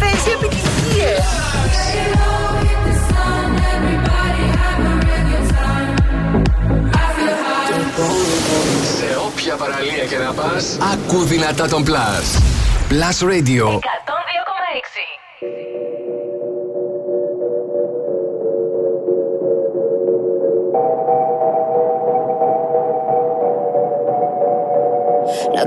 Παίζει επιτυχίες. Ακού δυνατά τον Plus. Plus Radio εκατόν δύο κόμμα έξι. La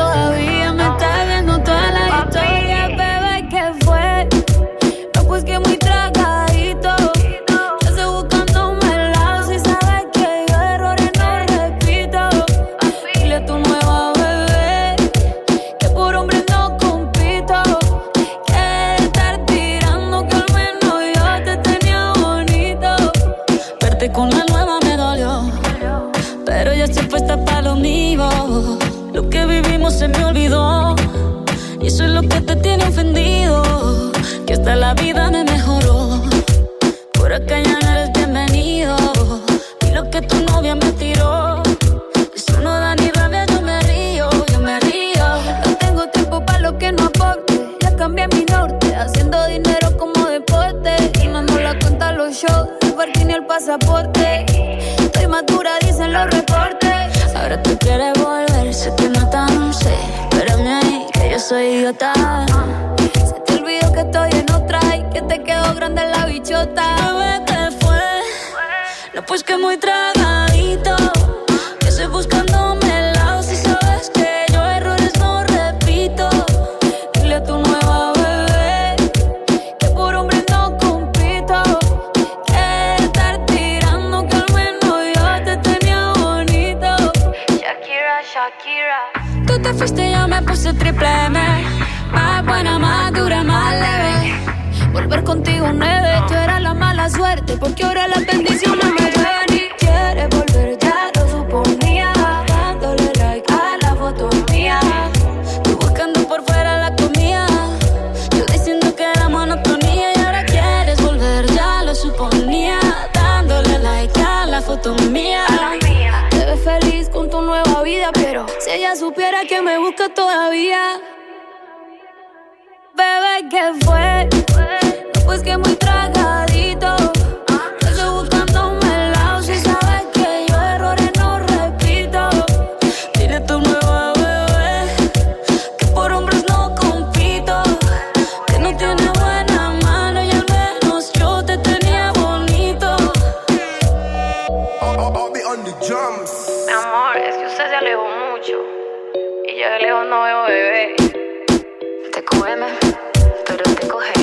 todavía me estás viendo toda la historia. Bebé, ¿qué fue? No, pues que muy tragadito. Con la nueva me dolió, pero ya se fue esta pa' lo mío. Lo que vivimos se me olvidó, y eso es lo que te tiene ofendido. Que hasta la vida me mejoró, por acá ya no eres bienvenido. Y lo que tu novia me tiró, eso no da ni rabia, yo me río, yo me río. No tengo tiempo pa' lo que no aporte, ya cambié mi norte, haciendo dinero como deporte. Y no nos la cuentan los shows, ni el pasaporte. Estoy madura, dicen los reportes. Ahora tú quieres volver, sé que no tan sé, pero me que yo soy idiota. Se te olvidó que estoy en otra y que te quedó grande la bichota. Bebé, ¿qué fue? No, pues que muy tragadito. Que estoy buscándome el lado, si sabes que yo errores no repito. Dile a tu nueva bebé que por hombre no compito. Tú te fuiste, yo me puse triple M. Más buena, más dura, más leve. Volver contigo nueve, tú eras la mala suerte, porque ahora las bendiciones me llueven. Y quieres volver, ya lo suponía, dándole like a la foto mía. Tú buscando por fuera la comida, yo diciendo que era monotonía. Y ahora quieres volver, ya lo suponía, dándole like a la foto mía. Te ves feliz con tu nueva vida, pero si ella supiera que me busca todavía. Bebé, ¿qué fue? No, pues que muy tragadito. Yo estoy buscándome el lado, si sabes que yo errores no repito. Dile a tu nueva bebé que por hombres no compito, que no tiene buena mano y al menos yo te tenía bonito. I'll be on the drums. Mi amor, es que usted se alejó mucho y yo de lejos no veo, bebé. Te cógeme, pero te coge.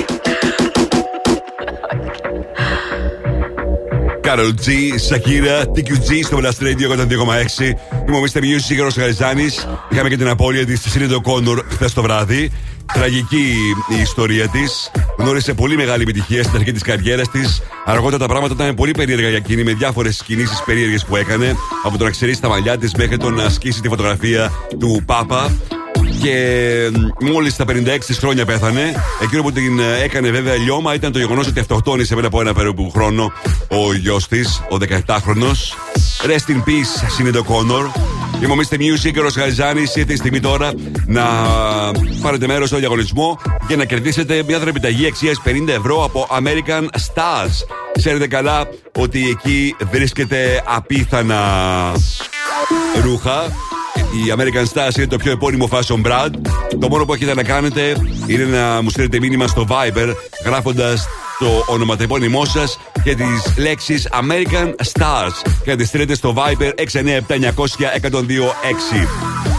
Carol G, Shakira, τι κιου τζι στο Blast Radio εκατόν δύο κόμμα έξι. Είμαι ο μίστερ Music, Ρος Γαριζάνης. Είχαμε και την απώλεια της Σίλιντ Οκόνορ χθες το βράδυ. Τραγική η ιστορία της. Γνώρισε πολύ μεγάλη επιτυχία στην αρχή της καριέρας της. Αργότερα τα πράγματα ήταν πολύ περίεργα για εκείνη, με διάφορες κινήσεις περίεργες που έκανε. Από το να ξερίσει τα μαλλιά της μέχρι το να ασκήσει τη φωτογραφία του Πάπα. Και μόλις στα πενήντα έξι χρόνια πέθανε. Εκείνο που την έκανε βέβαια λιώμα ήταν το γεγονός ότι αυτοκτόνησε μετά από ένα περίπου χρόνο ο γιος της, ο δεκαεπτάχρονος. Rest in peace, Σίλιντ Οκόνορ. Είμαι ο μίστερ Music και ο Ρος Γαριζάνης. Ήρθε η στιγμή τώρα να πάρετε μέρος στο διαγωνισμό για να κερδίσετε μια δραπεταγή αξίας πενήντα ευρώ από American Stars. Ξέρετε καλά ότι εκεί βρίσκεται απίθανα ρούχα. Η American Stars είναι το πιο επώνυμο fashion brand. Το μόνο που έχετε να κάνετε είναι να μου στείλετε μήνυμα στο Viber γράφοντας το ονοματεπώνυμό σας και τις λέξεις American Stars και να τις στείλετε στο Viber έξι εννιά επτά εννιά μηδέν μηδέν ένα μηδέν δύο έξι.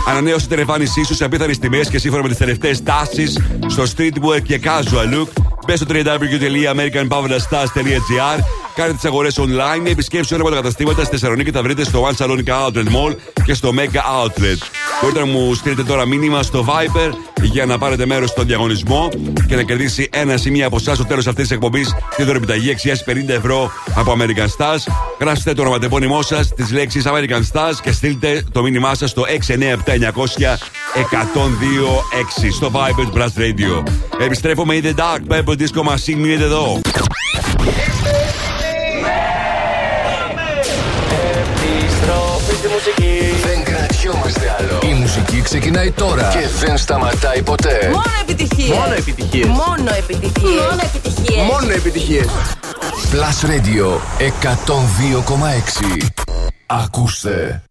Ανανέωσε την εμφάνισή σου σε απίθανες τιμές και σύμφωνα με τις τελευταίες τάσεις στο streetwear και casual look. Μπες στο double-u double-u double-u τελεία american powerstars τελεία gr. Κάντε τις αγορές online. Επισκέψτε όλα τα καταστήματα στη Θεσσαλονίκη. Θα βρείτε στο One Salonica Outlet Mall και στο Mega Outlet. Μπορείτε να μου στείλετε τώρα μήνυμα στο Viber για να πάρετε μέρος στον διαγωνισμό και να κερδίσει ένα ή μία από εσάς στο τέλος αυτής της εκπομπής τη δωρεπιταγή αξίας πενήντα ευρώ από American Stars. Γράψτε το ονοματεπώνυμό σας, τις λέξεις American Stars και στείλτε το μήνυμά σας στο έξι εννιά επτά εννιά μηδέν μηδέν ένα μηδέν δύο έξι στο Viber Blast Radio. Επιστρέφουμε in the dark, Purple Disco Machine, μείνετε εδώ. Επιστροφή στη μουσική. χρειαζόμαστε άλλο. Η μουσική ξεκινάει τώρα και δεν σταματάει ποτέ. Μόνο επιτυχίες. Μόνο επιτυχίες. Μόνο επιτυχίες. Μόνο επιτυχίες. Μόνο επιτυχίες. Plus Radio εκατόν δύο κόμμα έξι. Ακούστε.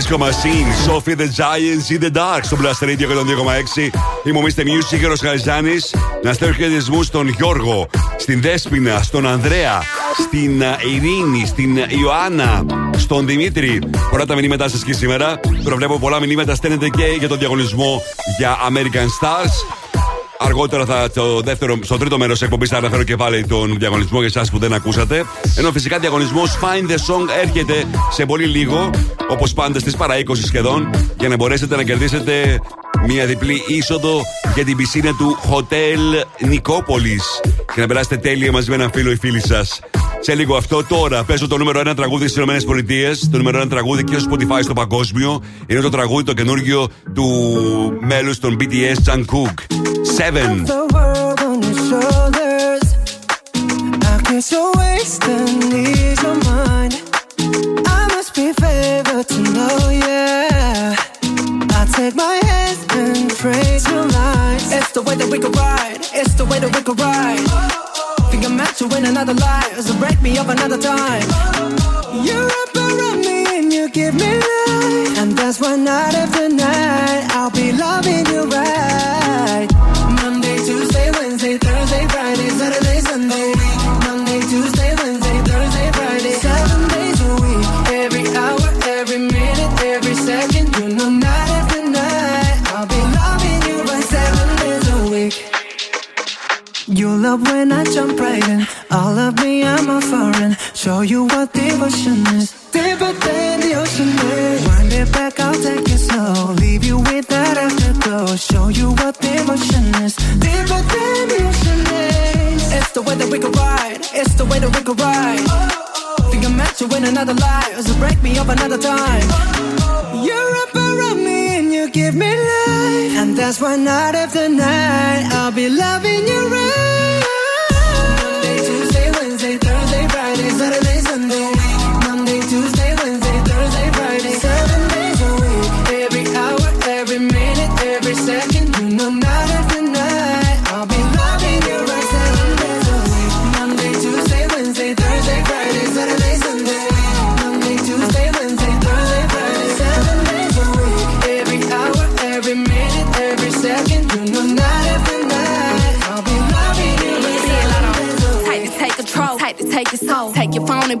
Disco Machine, Sophie the Giants in the Dark στο Blast Radio εκατόν δύο κόμμα έξι. Είμαι ο Μίστερ Music, ο Ροσχαριζάνης. Να στέλνω χαιρετισμού στον Γιώργο, στην Δέσποινα, στον Ανδρέα, στην Ειρήνη, στην Ιωάννα, στον Δημήτρη. Πολλά τα μηνύματά σας και σήμερα. Προβλέπω πολλά μηνύματα στέλνετε και για τον διαγωνισμό για American Stars. Αργότερα θα, το δεύτερο, στο τρίτο μέρος εκπομπής θα αναφέρω και πάλι τον διαγωνισμό για εσάς που δεν ακούσατε. Ενώ φυσικά διαγωνισμός Find the Song έρχεται σε πολύ λίγο, όπως πάντα στις παρά είκοσι σχεδόν, για να μπορέσετε να κερδίσετε μια διπλή είσοδο για την πισίνα του Hotel Νικόπολης και να περάσετε τέλεια μαζί με έναν φίλο ή φίλη σας. Σε λίγο αυτό τώρα παίζω το νούμερο ένα τραγούδι στις ΗΠΑ, το νούμερο ένα τραγούδι και στο Spotify στο παγκόσμιο. Είναι το τραγούδι το καινούργιο του μέλους των μπι τι ες Jungkook. Seven. The world on your shoulders. I guess your waist and knees are mine. I must be favored to know, yeah. I take my hands and praise your lines. It's the way that we could ride. It's the way that we could ride. Oh, oh. Think I'm meant to win another life, so break me up another time. Oh, oh. You wrap around me and you give me life, and that's why night after night I'll be loving you right. Tuesday, Wednesday, Thursday, Friday, Saturday, Sunday, Monday, Tuesday, Wednesday, Thursday, Friday, seven days a week, every hour, every minute, every second, you know, night after night, I'll be loving you right seven days a week. You love when I jump right in, all of me, I'm a foreign, show you what devotion is, deeper than the ocean is, wind it back up. I'll take you slow, leave you with that afterglow. Show you what devotion is, live what devotion is. It's the way that we could ride, it's the way that we could ride. Oh, oh. Think I met you in another life, so break me up another time. Oh, oh. You're up around me and you give me life, and that's why night after night I'll be loving you right. Monday, Tuesday, Wednesday, Thursday, Friday, Saturday, Sunday. Monday, Tuesday, Wednesday, Thursday, Friday, seven days a week. Every hour, every minute, every second, you know night after night I'll be loving you right. Seven days a week. Monday, Tuesday, Wednesday, Thursday, Friday, Saturday, Sunday. Monday, Tuesday, Wednesday, Thursday, Friday, seven days a week. Every hour, every minute, every second, you know night after night I'll be loving you right. Seven days a week. Tight to take control, tight to take your soul. Take your phone and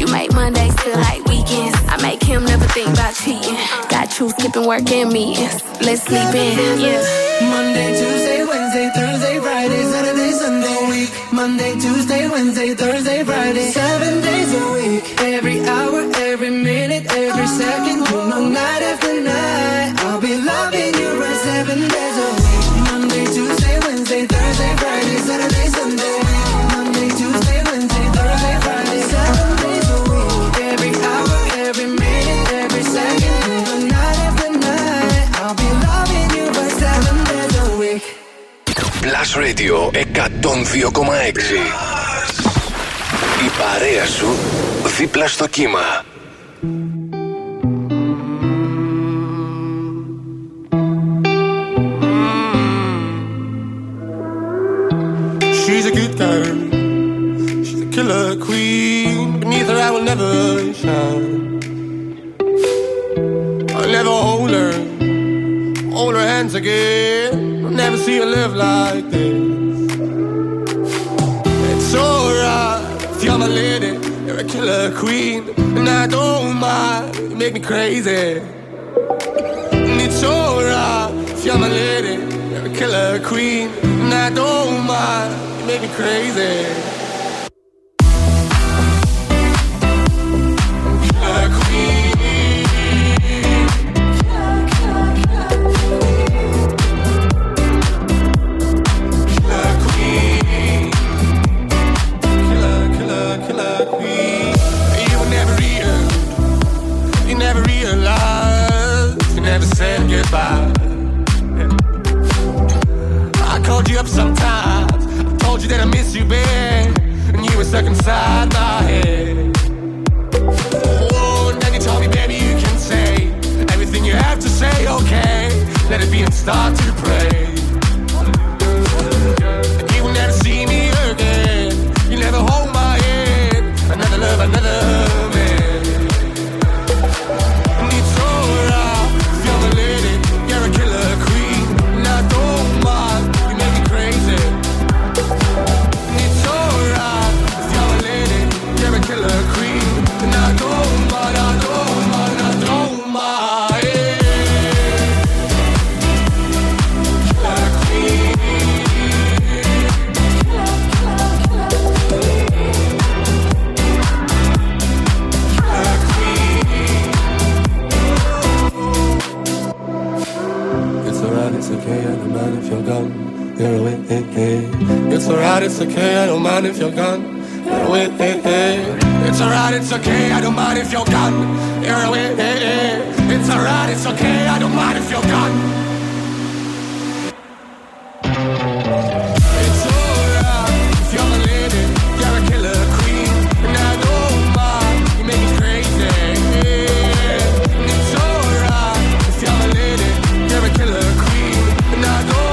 You make Mondays feel like weekends. I make him never think about cheating. Got you skipping work and meetings. Let's sleep in. Yeah. Monday, Tuesday, Wednesday, Thursday, Friday, Saturday. Monday, Tuesday, Wednesday, Thursday, Friday, seven days a week. Every hour, every minute, every second, you know night after night I'll be loving you right. Seven days a week. Monday, Tuesday, Wednesday, Thursday, Friday, Saturday, Sunday. Monday, Tuesday, Wednesday, Thursday, Friday, seven days a week. Every hour, every minute, every second, you know night after night I'll be loving you right. Seven days a week. Plus Radio εκατόν δύο κόμμα έξι. Η παρέα σου δίπλα στο κύμα. She's a good girl. She's a killer queen. Beneath her I will never shine. I'll never hold her. Hold her hands again. Never see her live like this. It's alright if you're my lady. You're a killer queen, and I don't mind. You make me crazy. And it's alright if you're my lady. You're a killer queen, and I don't mind. You make me crazy. I called you up sometimes. I told you that I miss you, babe, and you were stuck inside my head. Oh, and then you told me, baby, you can say everything you have to say, okay? Let it be and start to pray. You will never see me again. You never hold my hand. Another love, another man. And it's alright. You're away, hey, hey. It's alright, it's okay, I don't mind if you're gone. You're away, hey, hey. It's alright, it's okay, I don't mind if you're gone. You're away, hey, hey. It's alright, it's okay, I don't mind if you're gone. It's alright, if you're my lady, you're a killer queen, and I don't mind, you make me crazy. It's alright, if you're my lady, you're a killer queen, and I don't.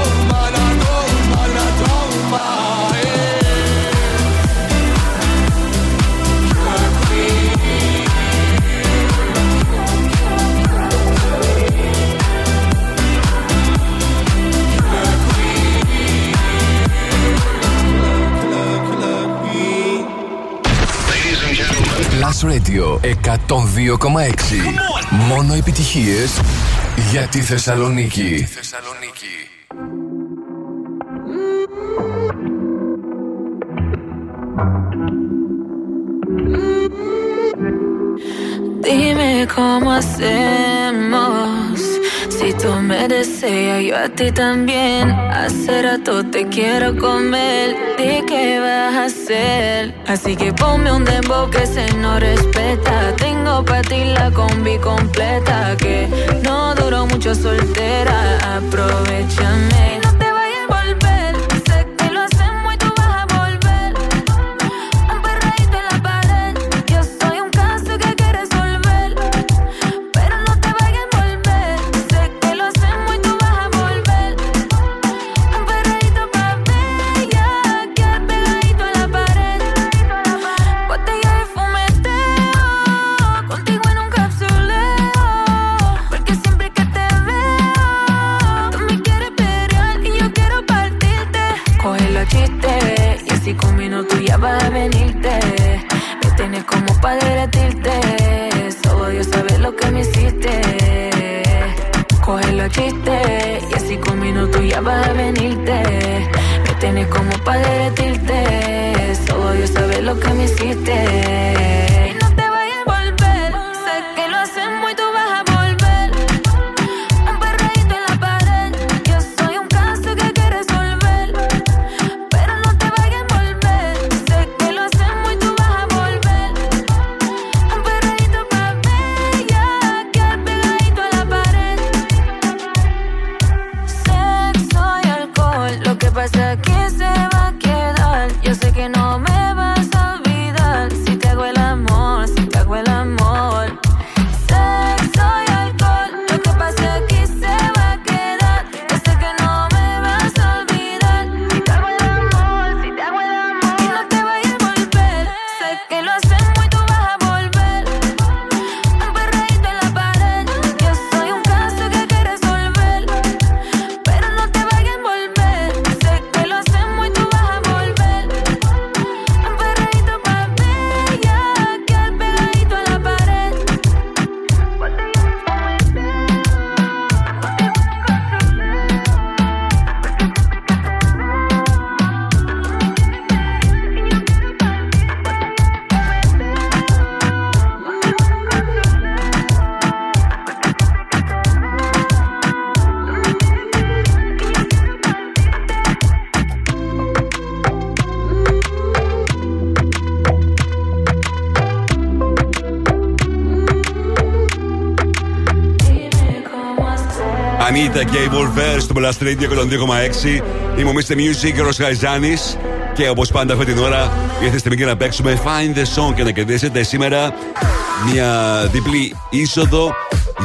Plus Radio εκατόν δύο κόμμα έξι. Μόνο επιτυχίες για τη Θεσσαλονίκη. Dime cómo hacemos. Si tú me deseas, yo a ti también. Hace rato te quiero comer. ¿De qué vas a hacer? Así que ponme un dembow que se no respeta. Tengo para ti la combi completa. Que no duró mucho soltera. Aprovechame. Anita Gay Wolver στο Blast Radio εκατόν δύο κόμμα έξι. Είμαι ο μίστερ Music, ο Ροσχαϊζάνης. Και όπως πάντα αυτή την ώρα ήρθε η στιγμή για να παίξουμε Find the Song και να κερδίσετε σήμερα μια διπλή είσοδο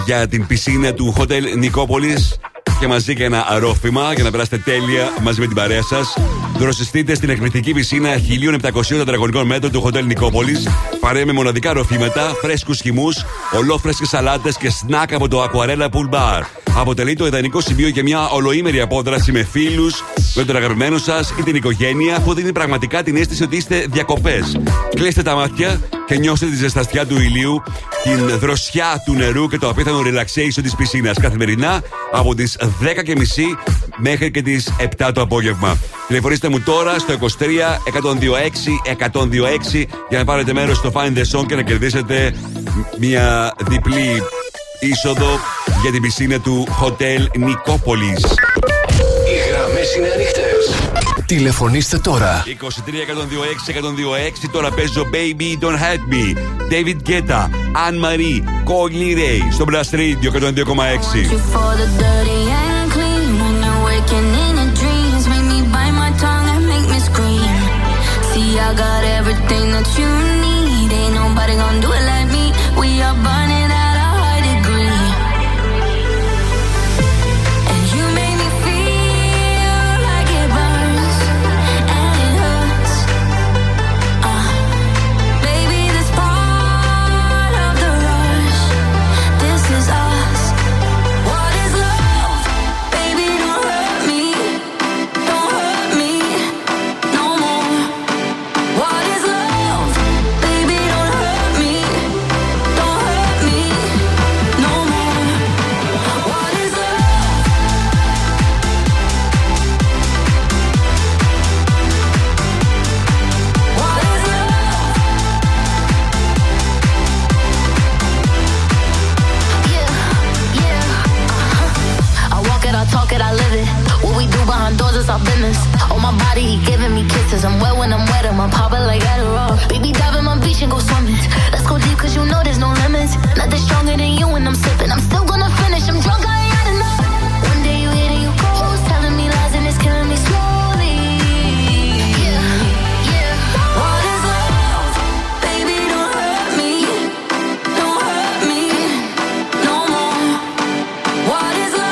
για την πισίνα του Hotel Νικόπολης και μαζί και ένα αρρώφημα για να περάσετε τέλεια μαζί με την παρέα σας. Δροσιστείτε στην εκπληκτική πισίνα χίλια επτακόσια τετραγωνικών μέτρων του Hotel Νικόπολης. Παρέα με μοναδικά ροφήματα, φρέσκους χυμούς, ολόφρεσκες σαλάτες και σνακ από το Aquarella Pool Bar. Αποτελεί το ιδανικό σημείο για μια ολοήμερη απόδραση με φίλους, με τον αγαπημένο σας ή την οικογένεια, που δίνει πραγματικά την αίσθηση ότι είστε διακοπές. Κλείστε τα μάτια και νιώστε τη ζεστασιά του ηλίου, την δροσιά του νερού και το απίθανο relaxation της πισίνας καθημερινά από τις δέκα και τριάντα μέχρι και τις επτά το απόγευμα. Τηλεφωνήστε μου τώρα στο είκοσι τρία εκατόν είκοσι έξι εκατόν είκοσι έξι για να πάρετε μέρος στο Find the Song και να κερδίσετε μια διπλή είσοδο για την πισίνα του Hotel Νικόπολης. Οι γραμμές είναι ανοιχτές. Τηλεφωνήστε τώρα. είκοσι τρία εκατόν είκοσι έξι εκατόν είκοσι έξι. Τώρα παίζω Baby Don't Hurt Me, David Guetta, Anne Marie, Coldly Ray στο Blast Radio εκατόν δύο κόμμα έξι. I got everything that you need. Ain't nobody gonna do it like me. We are burning out. Me what's up in this? Oh, my body, he giving me kisses. I'm wet when I'm wet, I'm popping like Adderall. Baby, dive in my beach and go swimming. Let's go deep, cause you know there's no limits. Nothing stronger than you when I'm sipping. I'm still gonna finish, I'm drunk, I ain't had enough. One day you hit and you close, telling me lies and it's killing me slowly. Yeah, yeah. What is love? Baby, don't hurt me. Don't hurt me no more. What is love?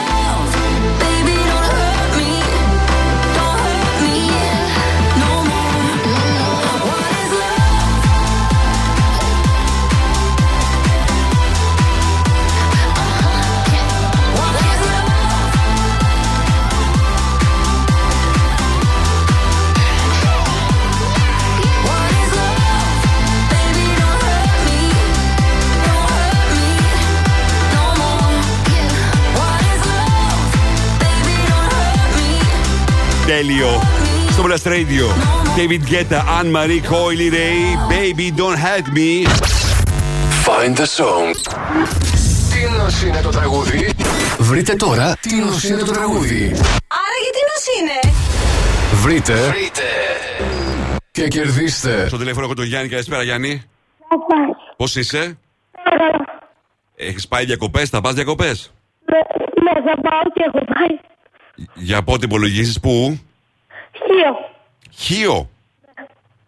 Τέλειο. Στο Blast Radio. David Guetta, Anne-Marie Coily Ray, Baby Don't Hurt Me. Find the song. Τίνος είναι το τραγούδι. Βρείτε τώρα τίνος είναι το τραγούδι. Άρα γιατί τίνος είναι. Βρείτε. Βρείτε. Και κερδίστε. Στο τηλέφωνο έχω τον Γιάννη. Καλησπέρα Γιάννη. Πώς είσαι. Έχεις πάει διακοπές, θα πας διακοπές. Ναι, θα πάω και έχω πάει. Για πότε υπολογίζεις, πού? Χίο. Χίο.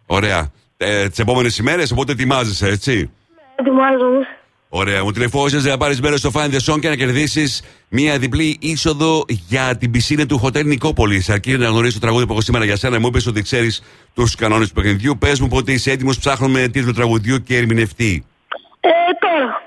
Ωραία. Ε, τις επόμενες ημέρες, οπότε ετοιμάζεσαι, έτσι. Ναι, ετοιμάζομαι. Ωραία. Μου τηλεφώνησε να πάρεις μέρος στο Find the Song και να κερδίσεις μία διπλή είσοδο για την πισίνα του Hotel Νικόπολης. Αρκεί να γνωρίσεις το τραγούδι που έχω σήμερα για σένα. Μου είπες ότι ξέρεις τους κανόνες του παιχνιδιού. Πες μου πότε είσαι έτοιμος, ψάχνουμε τίτλο τραγουδιού και ερμηνευτή. Ε, τώρα.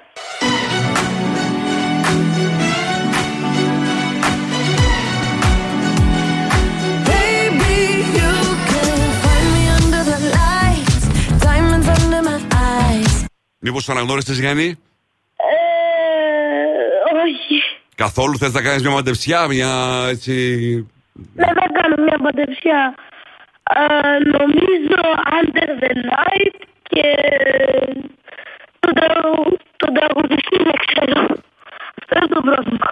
Μήπως το αναγνώρισες, Γιάννη? Ε, όχι. Καθόλου θες να κάνεις μια μαντεψιά, μια έτσι... Ναι, δεν κάνω μια μαντεψιά. Ε, νομίζω Under the Light και τον τραγουδιστή δεν ξέρω. Αυτό είναι το πρόβλημα.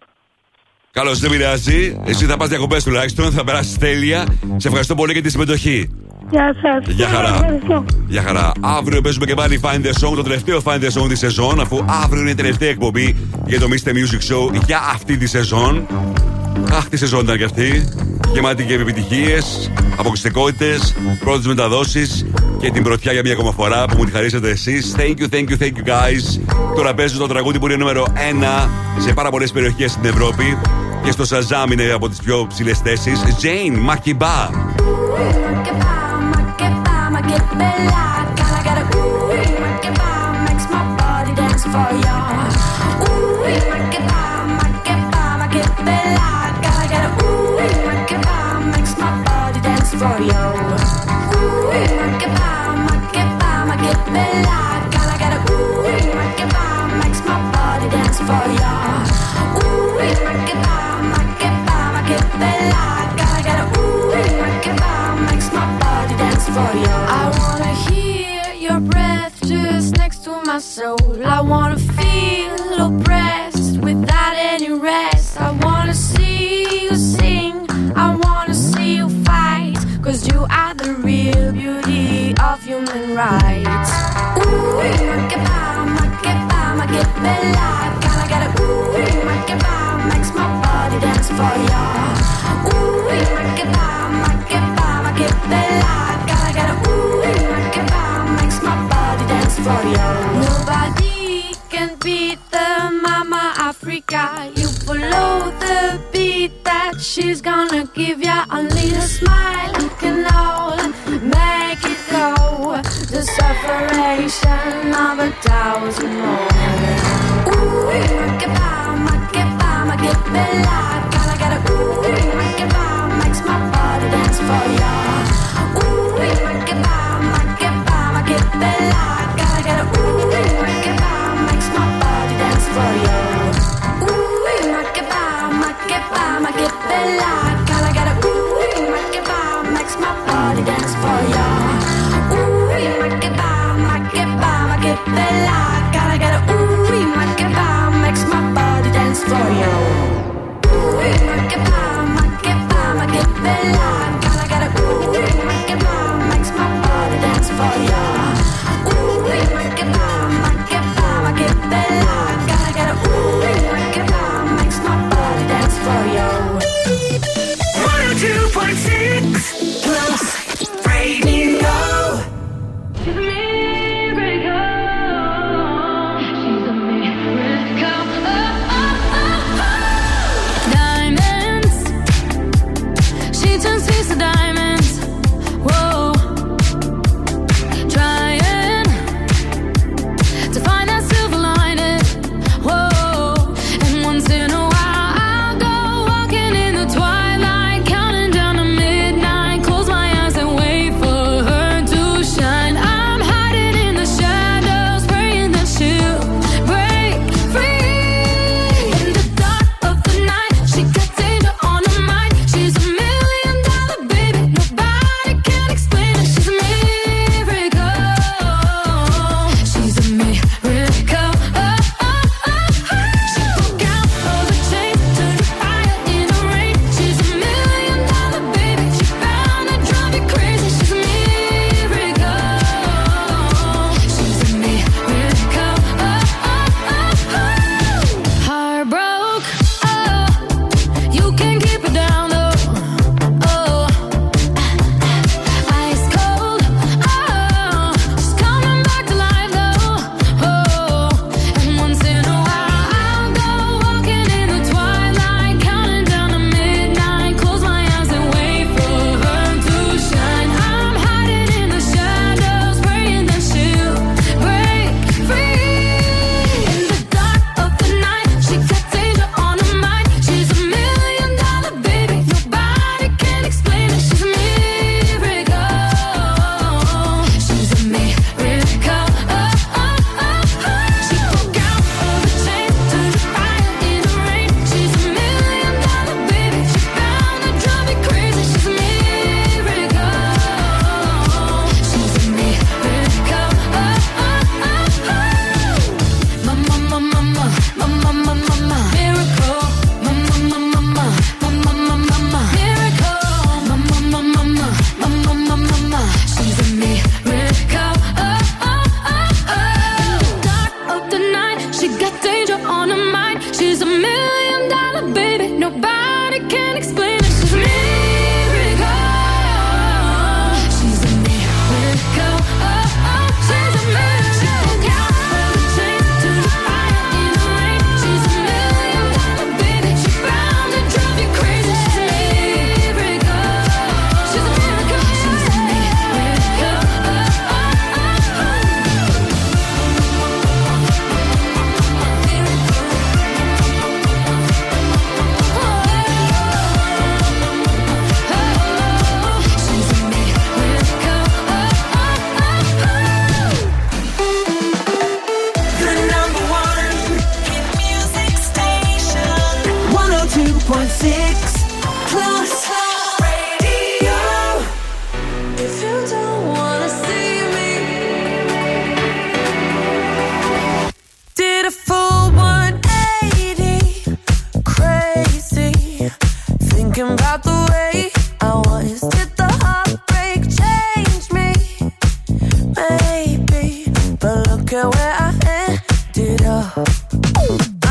Καλώς, δεν πειράζει. Εσύ θα πας διακοπές τουλάχιστον, θα περάσεις τέλεια. Σε ευχαριστώ πολύ για τη συμμετοχή. Γεια σας. Γεια χαρά. Γεια χαρά. Αύριο παίζουμε και πάλι Find the Song, το τελευταίο Find the Song της σεζόν, αφού αύριο είναι η τελευταία εκπομπή για το Mister Music Show για αυτή τη σεζόν. Αχ, τη σεζόν ήταν και αυτή. Γεμάτη και επιτυχίες, αποκλειστικότητες, πρώτες μεταδόσεις και την πρωτιά για μια ακόμα φορά που μου τη χαρίσατε εσείς. Thank you, thank you, thank you guys. Τώρα παίζω το τραγούδι που είναι νούμερο ένα σε πάρα πολλές περιοχές στην Ευρώπη και στο Shazam είναι από τις πιο ψηλές θέσεις. Jane Makiba. Get bella, gotta gotta ooh, make it bomb, makes my body dance for ya. Ooh, make it bomb, make it bomb, make it bella, gotta gotta ooh, make it bomb, makes my body dance for ya. Ooh, make it bomb, make it bomb, make it bella, gotta gotta ooh, make it bomb, makes my body dance for ya. Ooh, make it bomb, make it bomb, make it bella, gotta gotta ooh, make it bomb, makes my body dance for ya. Soul. I wanna feel oppressed without any rest. I wanna see you sing, I wanna see you fight, cause you are the real beauty of human rights. Ooh, make it bomb, make it bomb, make it bella, gotta gotta ooh, make it bomb, makes my body dance for ya. Ooh, make it bomb, make it bomb, make it bella, gotta gotta ooh, make it bomb, makes my body dance for ya. Nobody can beat the Mama Africa. You follow the beat that she's gonna give ya. Only a smile can all make it go. The separation of a thousand more. Ooh, make it bomb, make it bomb, make it bella. Gotta get a ooh, make it bomb, makes my body dance for ya. Ooh, make it bomb, make it bomb, make it bella. Gotta get a ooh. For you. Ooh, make it bomb, make it bomb, make it bella. Gotta gotta ooh, make it bomb, makes my body dance for you. Ooh, make it bomb, make it bomb, make it bella. Gotta gotta ooh, make it bomb, makes my body dance for you. Ooh, make it bomb, make it bomb, make it bella. care where I ended up.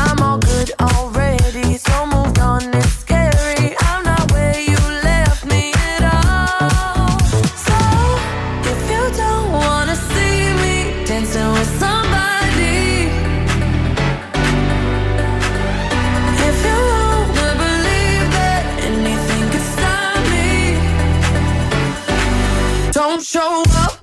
I'm all good already, so moved on, it's scary. I'm not where you left me at all. So, if you don't wanna see me dancing with somebody, if you wanna believe that anything could stop me, don't show up.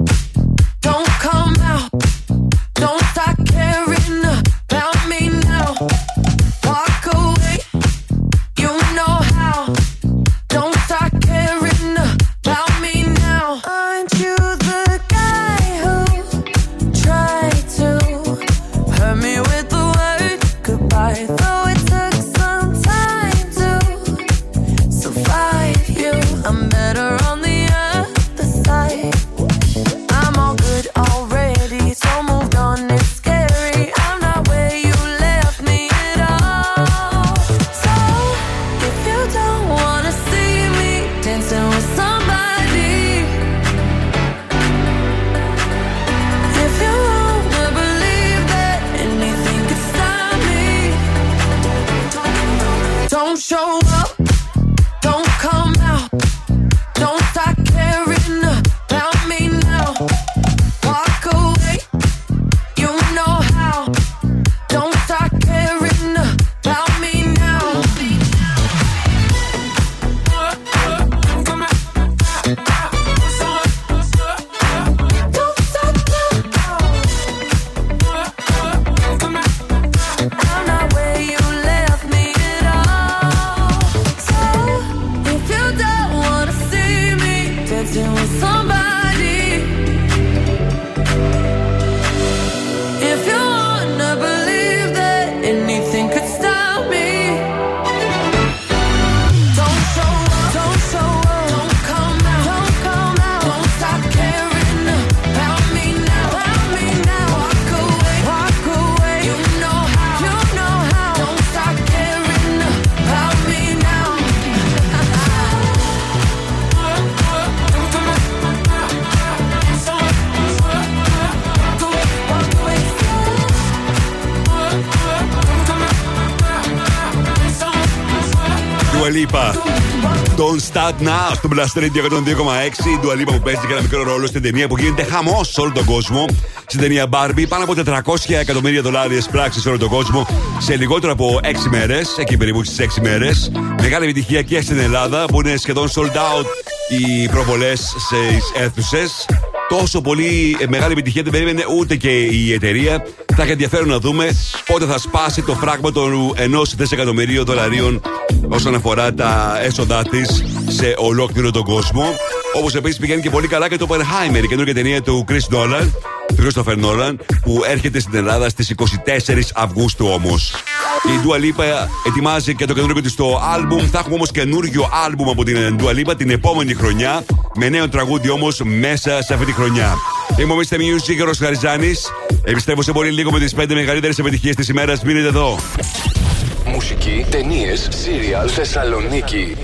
Να, στο Blast Radio εκατόν δύο κόμμα έξι η Dua Lipa που παίζει και ένα μικρό ρόλο στην ταινία που γίνεται χαμός σε όλο τον κόσμο. Στην ταινία Barbie, πάνω από τετρακόσια εκατομμύρια δολάρια πράξεις σε όλο τον κόσμο σε λιγότερο από έξι μέρες, εκεί περίπου στις έξι μέρες. Μεγάλη επιτυχία και στην Ελλάδα που είναι σχεδόν sold out οι προβολές στις αίθουσες. Τόσο πολύ μεγάλη επιτυχία δεν περίμενε ούτε και η εταιρεία. Θα έχει ενδιαφέρον να δούμε πότε θα σπάσει το φράγμα των ενός δισεκατομμυρίου δολαρίων όσον αφορά τα έσοδά της σε ολόκληρο τον κόσμο. Όπως επίσης πηγαίνει και πολύ καλά και το Oppenheimer, η καινούργια ταινία του Chris Nolan, του Christopher Nolan, που έρχεται στην Ελλάδα στις εικοστή τέταρτη Αυγούστου όμως. Η Dua Lipa ετοιμάζει και το καινούργιο της το άλμπουμ. Θα έχουμε όμως καινούργιο άλμπουμ από την Dua Lipa την επόμενη χρονιά, με νέο τραγούδι όμως μέσα σε αυτή τη χρονιά. Είμαι ο μίστερ Music, ο Ρος Χαριζάνης. Επιστρέφω σε πολύ λίγο με τις πέντε μεγαλύτερες επιτυχίες της ημέρας. Μείνετε εδώ. Μουσική, ταινίες, σύριαλ, Θεσσαλονίκη.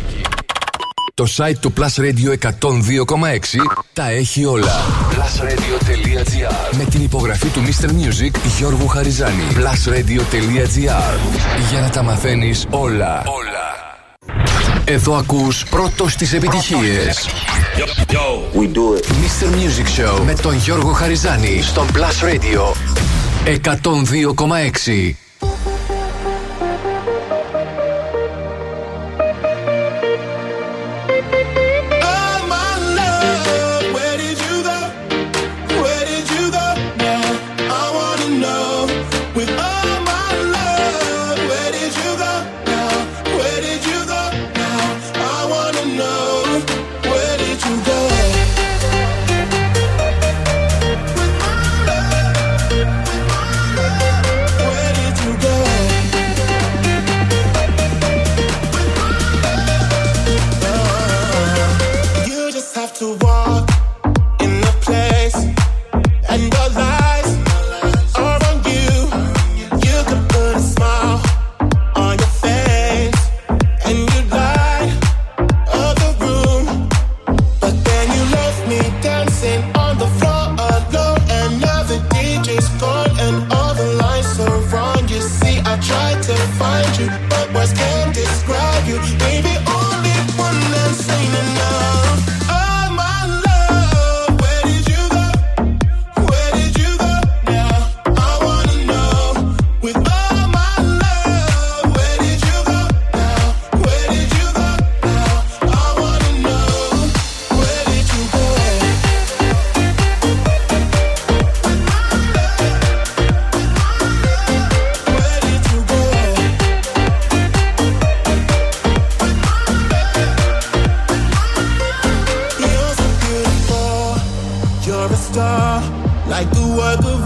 Το site του Plus Radio εκατόν δύο κόμμα έξι τα έχει όλα. Plus Radio τελεία τζι άρ. Με την υπογραφή του μίστερ Music Γιώργου Χαριζάνη. Plus Radio τελεία τζι άρ. Για να τα μαθαίνεις όλα. Όλα. Εδώ ακούς πρώτος τις επιτυχίες. Yo, yo. We do it. μίστερ Music Show με τον Γιώργο Χαριζάνη στον Plus Radio εκατόν δύο κόμμα έξι.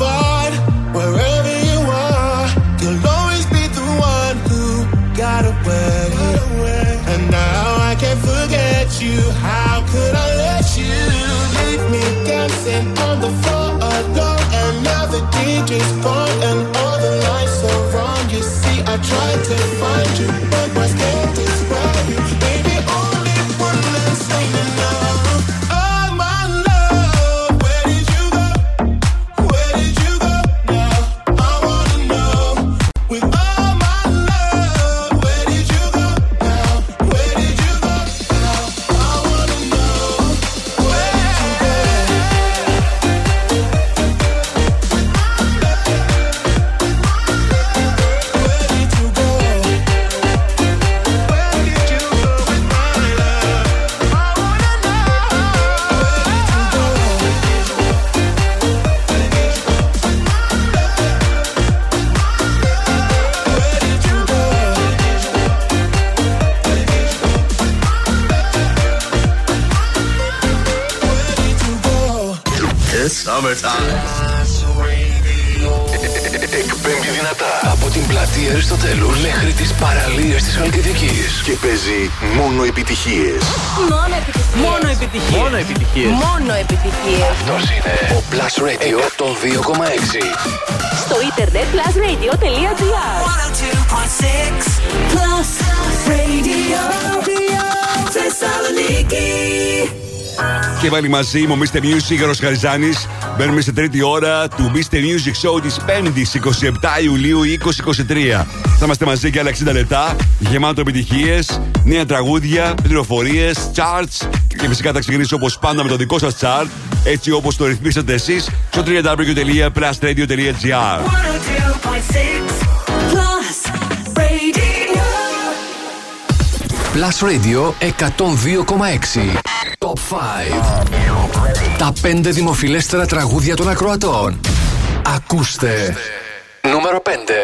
boulevard, wherever you are, you'll always be the one who got away. And now I can't forget you. How could I let you leave me dancing on the floor alone? And now the D J's gone and all the lights are wrong. You see, I tried to find you, but my skin describes you. Baby, only one last thing to know. Εκπέμπει δυνατά από την πλατεία Αριστοτέλους μέχρι τις παραλίες της Χαλκιδικής και παίζει μόνο επιτυχίες. Μόνο επιτυχίες. Μόνο επιτυχίες. Μόνο επιτυχίες. Μόνο επιτυχίες. Αυτός είναι ο Plus Radio των δύο κόμμα έξι. Στο ίντερνετ plus radio τελεία gr. εκατόν δύο κόμμα έξι Plus Radio Θεσσαλονίκη. Και πάλι μαζί μου, μίστερ Music, Γιώργος Χαριζάνης. Μπαίνουμε στην τρίτη ώρα του μίστερ Music Show της πέμπτης, εικοστή εβδόμη Ιουλίου είκοσι είκοσι τρία. Θα είμαστε μαζί για άλλα εξήντα λεπτά, γεμάτο επιτυχίες, νέα τραγούδια, πληροφορίες, charts. Και φυσικά θα ξεκινήσω όπως πάντα με το δικό σας chart, έτσι όπως το ρυθμίσατε εσείς, στο double-u double-u double-u τελεία plus radio τελεία gr. Plus Radio εκατόν δύο κόμμα έξι. Top πέντε. Τα πέντε δημοφιλέστερα τραγούδια των ακροατών. Ακούστε. Νούμερο πέντε.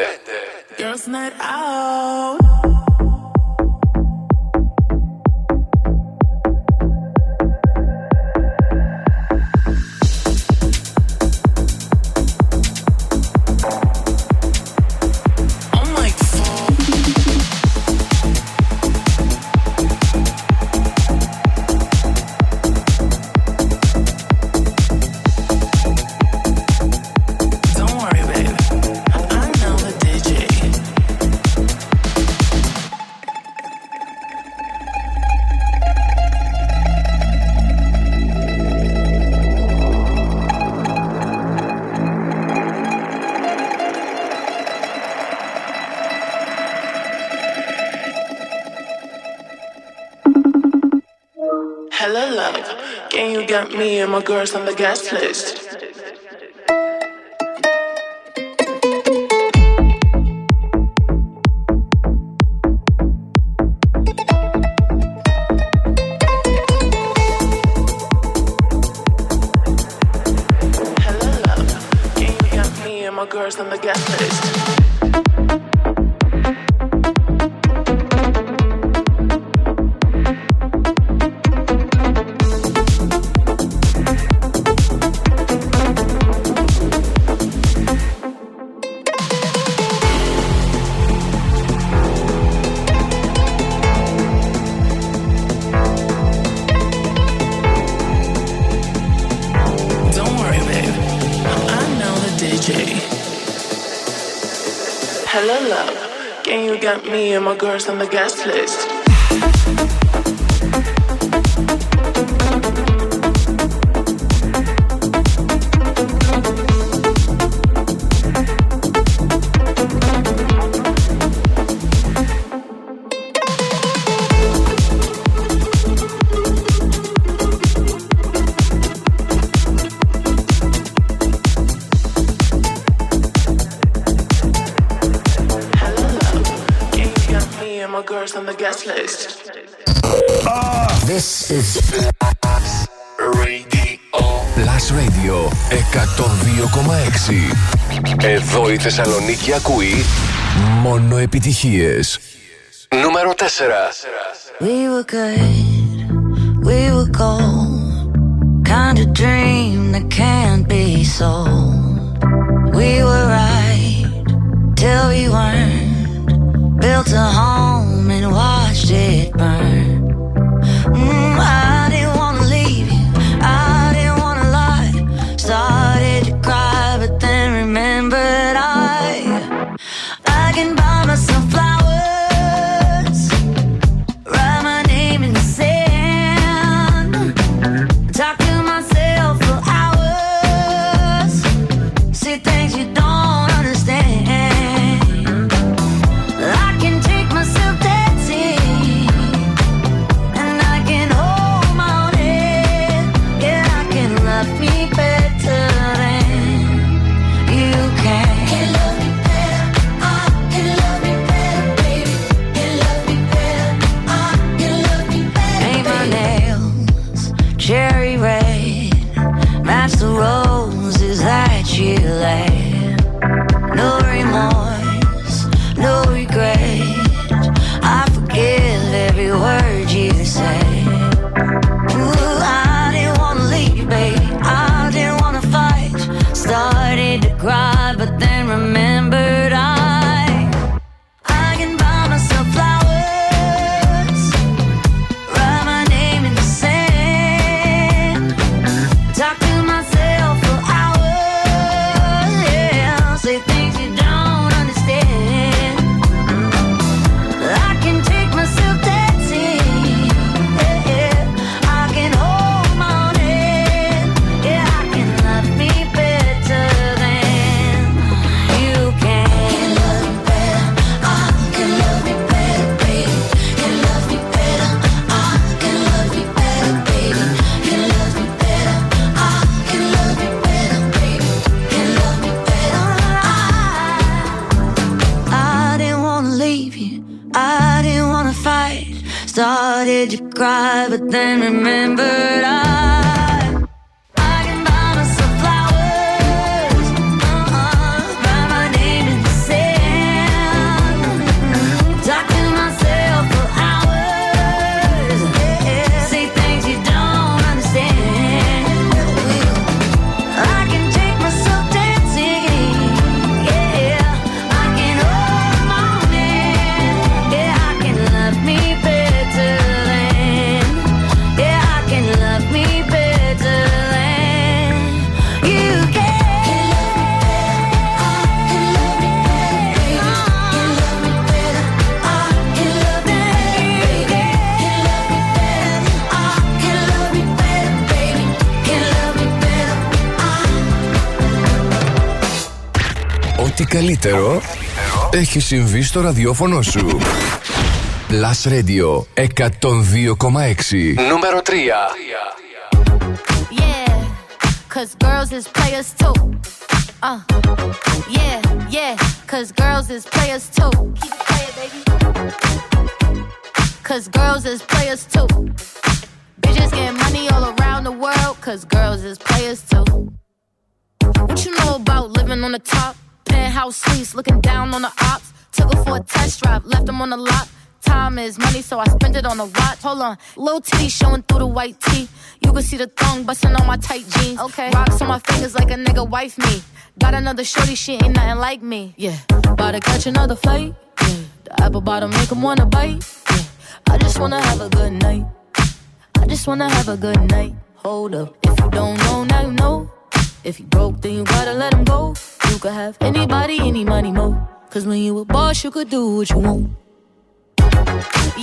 Me and my girls on the guest list. Hello, love. Can you get me and my girls on the guest list? Got me and my girls on the guest list. On the guest list. Uh, this is Plus Radio. Plus Radio εκατόν δύο κόμμα έξι. Εδώ η Θεσσαλονίκη ακούει μόνο επιτυχίες. Νούμερο τέσσερα. We were good, we were gold. Kind of dream that can't be sold. to home and watched it burn. Mm, I didn't wanna leave you, I didn't wanna lie. Started to cry, but then remembered I I can buy myself flowers, write my name in the sand, talk to myself for hours, see things you don't understand. Καλύτερο έχει συμβεί στο ραδιόφωνο σου. Plus Radio εκατόν δύο κόμμα έξι. Νούμερο τρία. Yeah, cause girls is players too. Uh, yeah, yeah, cause girls is players too. Keep it playing, baby. Cause girls is players too. Bitches getting money all around the world. Cause girls is players too. What you know about living on the top? Penthouse suites, looking down on the ops. Took her for a test drive, left them on the lot. Time is money, so I spend it on a watch. Hold on, low T showing through the white tee. You can see the thong busting on my tight jeans. Okay, rocks on my fingers like a nigga wife me. Got another shorty, she ain't nothing like me. Yeah, about to catch another flight. Yeah. The apple bottom make 'em wanna bite. Yeah. I just wanna have a good night. I just wanna have a good night. Hold up, if you don't know, now you know. If you broke, then you gotta let him go. You could have anybody, any money, mo. Cause when you a boss, you could do what you want.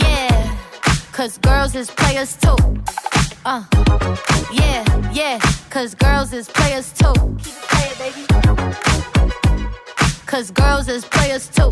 Yeah, cause girls is players too. Uh, yeah, yeah, cause girls is players too. Keep it playing, baby. Cause girls is players too.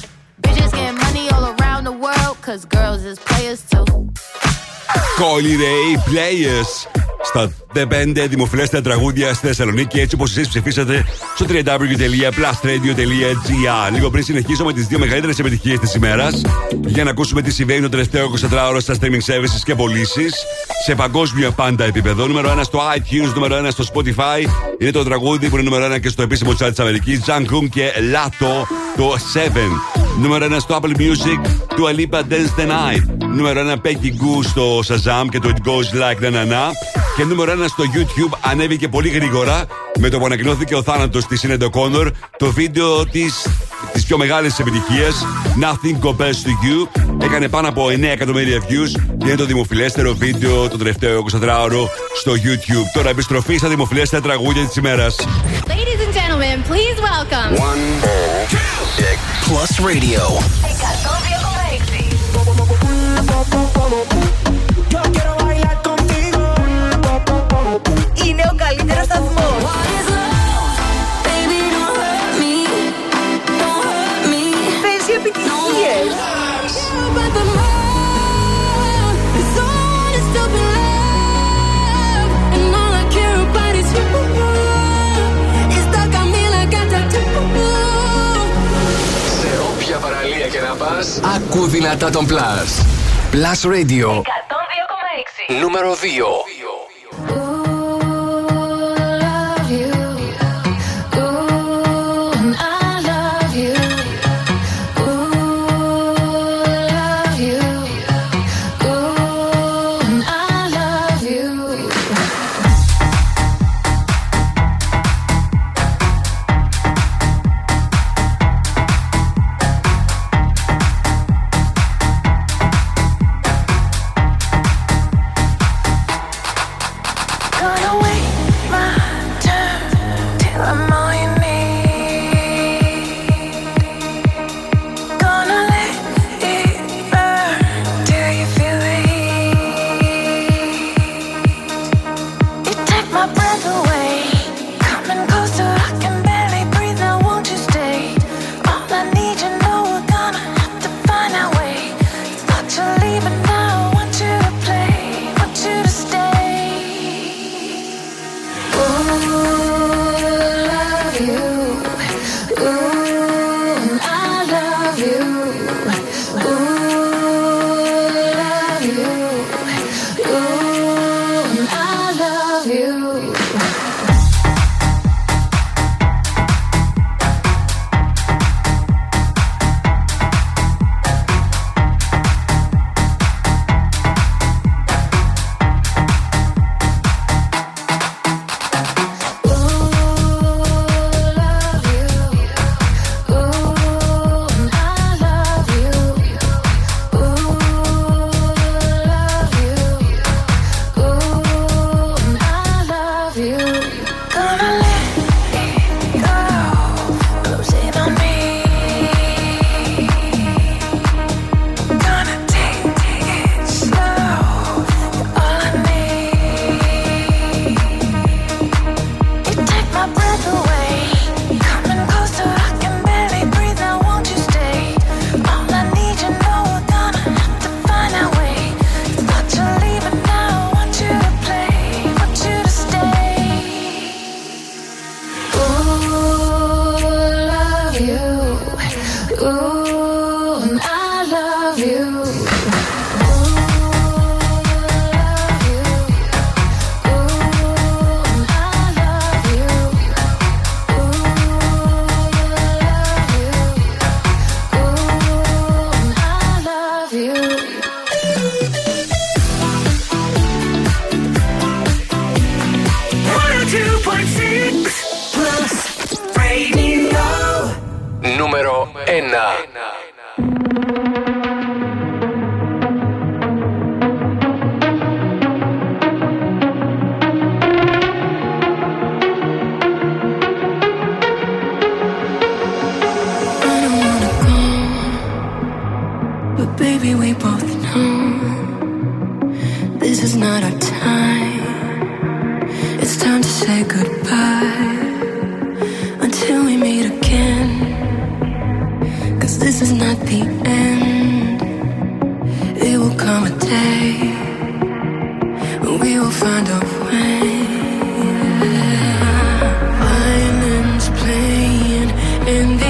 Bitches getting money all around the world. Cause girls is players too. Κόλλι Ray Players. Στα πέντε δημοφιλέστερα τραγούδια στη Θεσσαλονίκη, έτσι όπως εσείς ψηφίσατε στο double-u double-u double-u dot plus radio dot gr. Λίγο πριν συνεχίσω με τις δύο μεγαλύτερες επιτυχίες της ημέρας, για να ακούσουμε τι συμβαίνει το τελευταίο εικοσιτετράωρο στα streaming services και πωλήσεις σε παγκόσμιο πάντα επίπεδο. Νούμερο ένα στο iTunes, νούμερο ένα στο Spotify. Είναι το τραγούδι που είναι νούμερο ένα και στο επίσημο chat της Αμερικής. Jungkook και Lato, το seven. Νούμερο ένα στο Apple Music, Dua Lipa Dance the Night. Νούμερο ένα Peggy Gou στο Shazam και το It Goes Like Na Na Na. Και νούμερο ένα στο YouTube ανέβηκε πολύ γρήγορα με το που ανακοινώθηκε ο θάνατος της Sinéad O'Connor, το βίντεο της, της πιο μεγάλης επιτυχίας Nothing Compares to You. Έκανε πάνω από εννέα εκατομμύρια views και είναι το δημοφιλέστερο βίντεο το τελευταίο εικοσιτετράωρο στο YouTube. Τώρα επιστροφή στα δημοφιλέστερα τραγούδια της ημέρας. Ladies and gentlemen, please welcome Plus Radio. Είναι ο καλύτερος σταθμός. Παίζει επιτυχίες. Σε όποια παραλία και να πας, ακού δυνατά τον Plus. Plus Radio εκατόν δύο κόμμα έξι. Νούμερο δύο. Baby, we both know This is not our time. It's time to say goodbye until we meet again. 'Cause this is not the end. It will come a day when we will find a way. Violins playing in the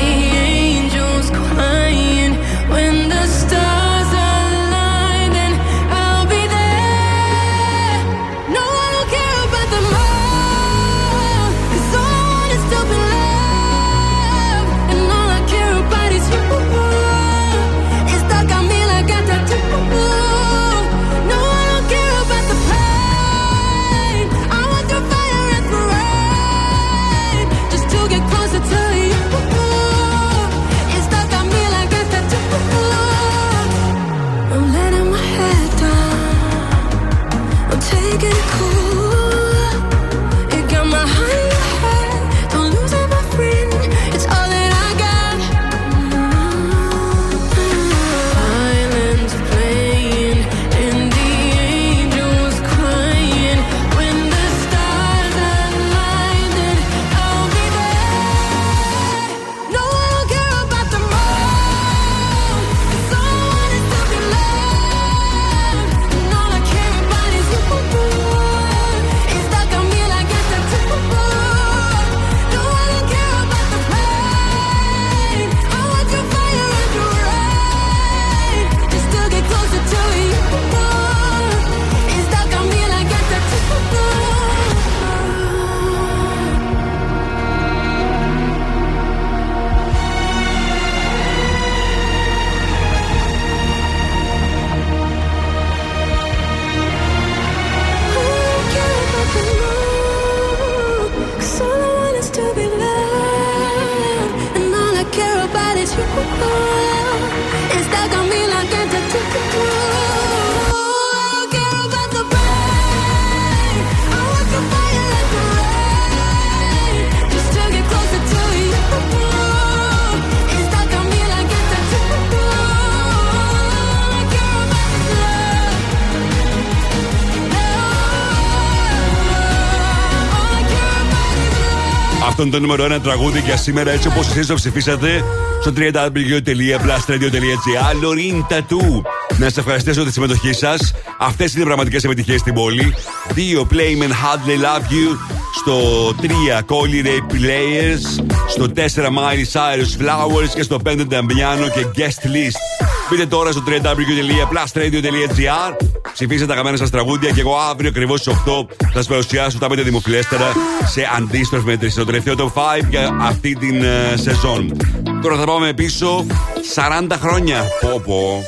το νούμερο ένα τραγούδι για σήμερα, έτσι όπως εσείς το ψηφίσατε στο double-u double-u double-u dot blast radio dot gr. Lorin Tattoo. Να σας ευχαριστήσω για τη συμμετοχή σας. Αυτές είναι οι πραγματικές επιτυχίες στην πόλη. Δύο Playmen Hardly Love You. Στο τρία Collie Ray Players. Στο τέσσερα Miley Cyrus Flowers. Και στο πέντε Damiano και Guest List. Μπείτε τώρα στο double-u double-u double-u dot blast radio dot gr. Ψηφίστε τα καμένα σας τραγούδια και εγώ αύριο ακριβώς στις οκτώ θα σας παρουσιάσω τα πέντε δημοφιλέστερα σε αντίστροφη μέτρηση. Το τελευταίο top πέντε για αυτή την uh, σεζόν. Τώρα θα πάμε πίσω σαράντα χρόνια. Πω πω.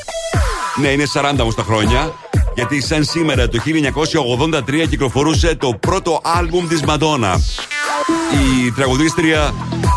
Ναι, είναι σαράντα όμως τα χρόνια. Γιατί σαν σήμερα το χίλια εννιακόσια ογδόντα τρία κυκλοφορούσε το πρώτο άλμπουμ της Madonna. Η τραγουδίστρια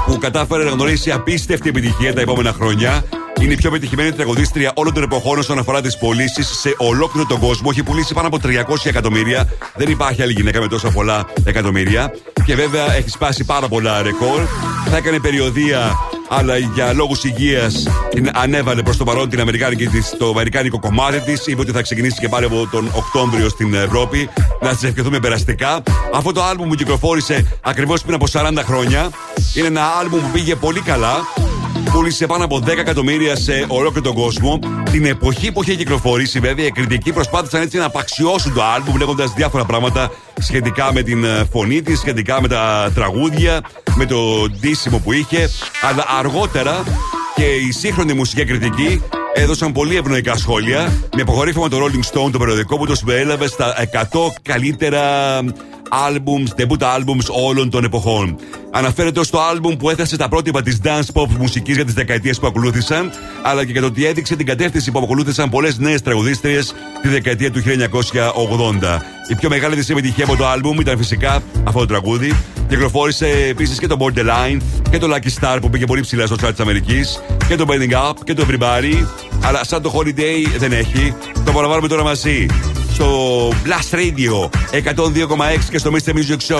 που κατάφερε να γνωρίσει απίστευτη επιτυχία τα επόμενα χρόνια. Είναι η πιο πετυχημένη τραγουδίστρια όλων των εποχών όσον αφορά τις πωλήσεις σε ολόκληρο τον κόσμο. Έχει πουλήσει πάνω από τριακόσια εκατομμύρια. Δεν υπάρχει άλλη γυναίκα με τόσα πολλά εκατομμύρια. Και βέβαια έχει σπάσει πάρα πολλά ρεκόρ. Θα έκανε περιοδεία, αλλά για λόγους υγείας την ανέβαλε προς το παρόν την αμερικάνικη της, το αμερικάνικο κομμάτι της. Είπε ότι θα ξεκινήσει και πάλι από τον Οκτώβριο στην Ευρώπη. Να της ευχηθούμε περαστικά. Αυτό το άλμπουμ που κυκλοφόρησε ακριβώς πριν από σαράντα χρόνια. Είναι ένα άλμπουμ που πήγε πολύ καλά. Πούλησε πάνω από δέκα εκατομμύρια σε ολόκληρο τον κόσμο. Την εποχή που είχε κυκλοφορήσει, βέβαια, οι κριτικοί προσπάθησαν έτσι να απαξιώσουν το άλμπουμ, λέγοντας διάφορα πράγματα σχετικά με την φωνή της, σχετικά με τα τραγούδια, με το ντύσιμο που είχε. Αλλά αργότερα και η σύγχρονη μουσική κριτική έδωσαν πολύ ευνοϊκά σχόλια, με αποκορύφωμα το Rolling Stone, το περιοδικό που το συμπεριέλαβε στα εκατό καλύτερα albums, debut albums όλων των εποχών. Αναφέρεται ως το album που έθεσε τα πρότυπα της dance pop μουσικής για τις δεκαετίες που ακολούθησαν, αλλά και για το ότι έδειξε την κατεύθυνση που ακολούθησαν πολλές νέες τραγουδίστριες τη δεκαετία του χίλια εννιακόσια ογδόντα. Η πιο μεγάλη της επιτυχία από το album ήταν φυσικά αυτό το τραγούδι. Κυκλοφόρησε επίσης και το Borderline και το Lucky Star που πήγε πολύ ψηλά στο chart της Αμερικής και το Burning Up και το Everybody, αλλά σαν το Holiday δεν έχει. Το παραβάλλουμε τώρα μαζί στο Blast Radio εκατόν δύο κόμμα έξι και στο μίστερ Music Show.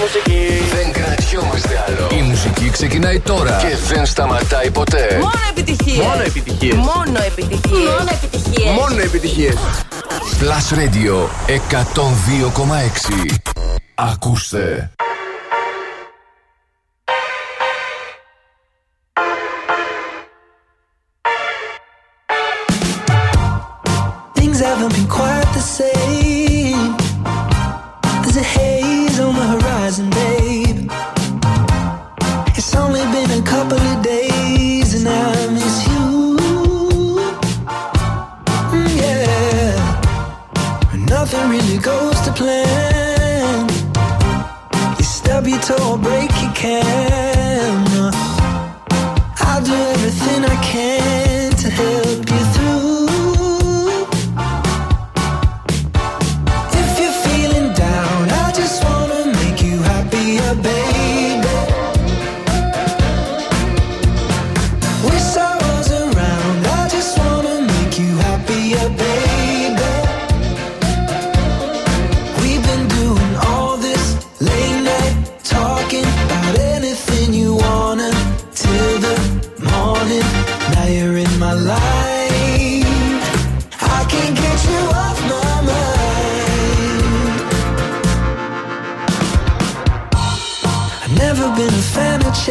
μουσική. Δεν κρατιόμαστε άλλο. Η μουσική ξεκινάει τώρα και δεν σταματάει ποτέ. Μόνο επιτυχίες. Μόνο επιτυχίες. Μόνο επιτυχίες. Μόνο επιτυχίες. Μόνο επιτυχίες. Plus Radio εκατόν δύο κόμμα έξι. Ακούστε. Things haven't been quite the same. There's a haze on the horizon, babe. It's only been a couple of days and I miss you. Mm, yeah. When nothing really goes to plan, you stub your toe or break your camera. I'll do everything I can to help you through.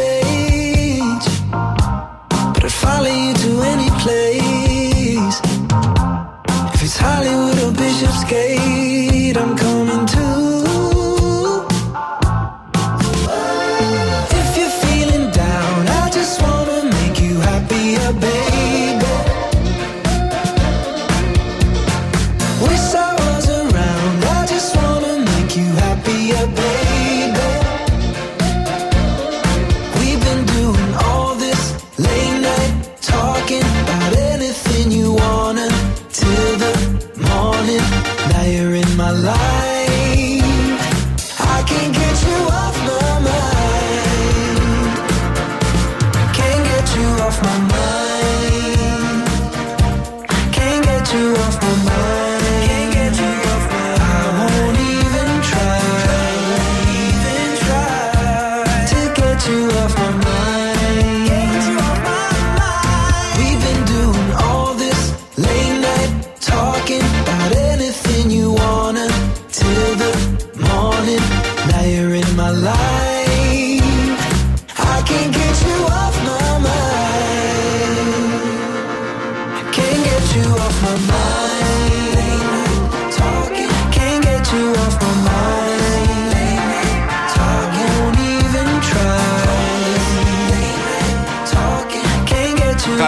Change, but I'd follow you to any place. If it's Hollywood or Bishopsgate, I'm coming too. If you're feeling down, I just wanna make you happier, baby. Wish I was around, I just wanna make you happier, baby.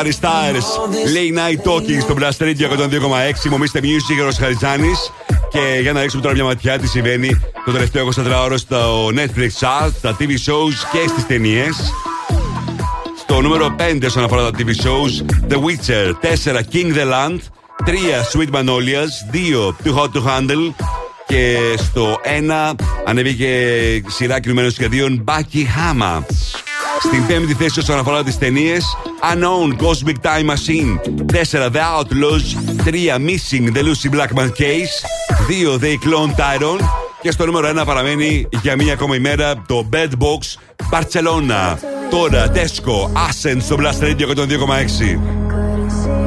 Harry Styles, Late Night Talking στο Blast Radio εκατόν δύο κόμμα έξι. Μομίστε Music, Γερος Χαριτζάνης. Και για να ρίξουμε τώρα μια ματιά τι συμβαίνει το τελευταίο εικοσιτετράωρο στο Netflix Chart, στα τι βι shows και στις ταινίες. Στο νούμερο πέντε όσον αφορά τα τι βι shows, The Witcher, τέσσερα King the Land, τρία Sweet Magnolias, δύο Too Hot to Handle και στο ένα ανέβηκε σειρά κινουμένων σχεδίων Bucky Hama. Στην πέμπτη θέση όσον αφορά τις ταινίες, Unknown Cosmic Time Machine, τέσσερα The Outlaws, τρία Missing The Lucy Blackman Case, δύο They Clone Tyrone και στο νούμερο ένα παραμένει για μία ακόμα ημέρα το Bad Box Barcelona. Τώρα Tesco Ascent στο Blast Radio εκατόν δύο κόμμα έξι. Thank you.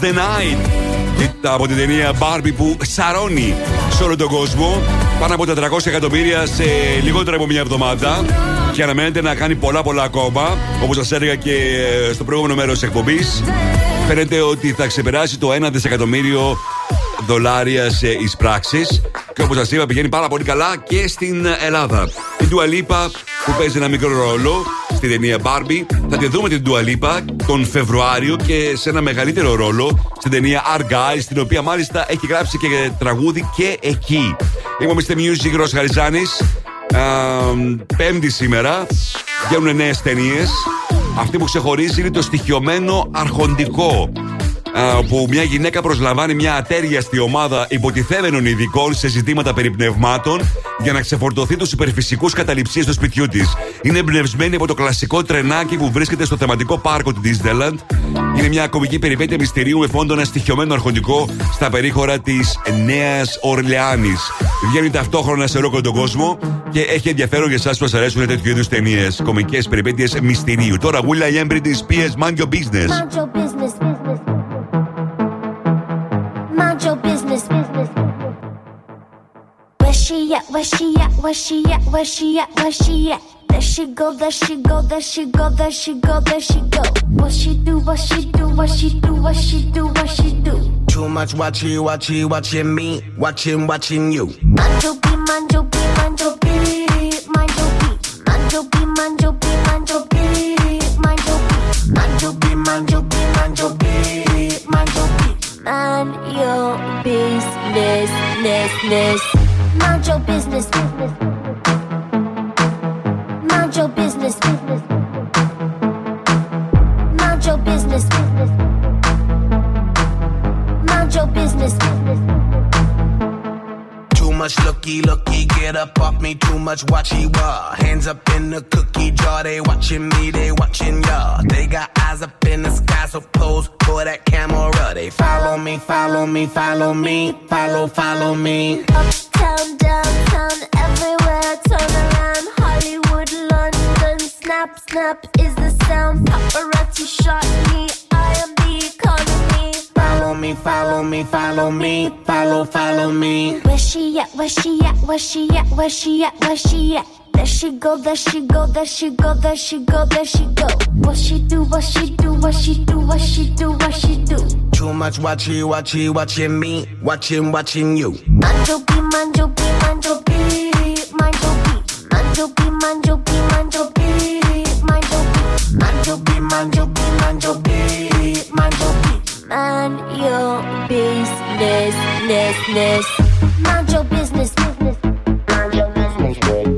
The Night, από την ταινία Barbie που σαρώνει σε όλο τον κόσμο, πάνω από τα τριακόσια εκατομμύρια σε λιγότερο από μια εβδομάδα και αναμένεται να κάνει πολλά πολλά ακόμα. Όπως σας έλεγα και στο προηγούμενο μέρος της εκπομπής, φαίνεται ότι θα ξεπεράσει το ένα δισεκατομμύριο δολάρια σε εισπράξεις και όπως σας είπα πηγαίνει πάρα πολύ καλά και στην Ελλάδα. Η Dua Lipa που παίζει ένα μικρό ρόλο τη ταινία Barbie. Θα τη δούμε την Dua Lipa τον Φεβρουάριο και σε ένα μεγαλύτερο ρόλο στην ταινία Our Guys, στην οποία μάλιστα έχει γράψει και τραγούδι και εκεί. Είμαι ο μίστερ Music, Ρος Χαριζάνης. Πέμπτη σήμερα βγαίνουν νέες ταινίες. Αυτή που ξεχωρίζει είναι το στοιχειωμένο αρχοντικό, όπου μια γυναίκα προσλαμβάνει μια ατέριαστη ομάδα υποτιθέμενων ειδικών σε ζητήματα περιπνευμάτων για να ξεφορτωθεί τους υπερφυσικούς καταληψίες του σπιτιού της. Είναι εμπνευσμένη από το κλασικό τρενάκι που βρίσκεται στο θεματικό πάρκο του Disneyland. Είναι μια κωμική περιπέτεια μυστηρίου με φόντο ένα στοιχειωμένο αρχοντικό στα περίχωρα της Νέας Ορλεάνης. Βγαίνει ταυτόχρονα σε όλο τον κόσμο και έχει ενδιαφέρον για εσάς που σας αρέσουν τέτοιου είδους ταινίες. Κωμικές περιπέτειες μυστηρίου. Τώρα, Will.i.am, Britney Spears, Mind Your Business. Mind your business, business. Mind your business, business. Where she at? Where she at? Where she at? Where she at? Where she at? There she go, there she go, there she go, there she go, there she go. What she do? What she do? What she do? What she do? What she do? Too much watching, watching, watching me, watching, watching you. Mind your be, mind your be, mind your be, mind your be, mind your be, mind your be, mind your be, mind your be, mind your be, mind your be, mind your be. Mind your business, business. Mind your business, business. Mind your business, business. Mind your business, business. Mind your business, business. Too much looky, looky, get up off me. Too much watchy, wah. Hands up in the cookie jar, they watching me, they watching y'all. They got eyes up in the sky, so pose for that camera. They follow me, follow me, follow me, follow, follow me. Uptown, downtown, everywhere, turn around. Hollywood, London, snap, snap is the sound. Paparazzi shot me, I am the economy. Follow me, follow me, follow me, follow, follow me. Where she at, where she at, where she at, where she at, where she at? There she go, there she go, there she go, there she go, there she go. What she do, what she do, what she do, what she do, what she do. Too much watching, watching, watching me, watching, watching you. Mind your be, mind your be, mind your be, mind your be, mind your be, mind your be, mind your be, mind your be, mind your be, mind your be, mind your be. Mind your business, business. Mind your business, business. Mind your business, business.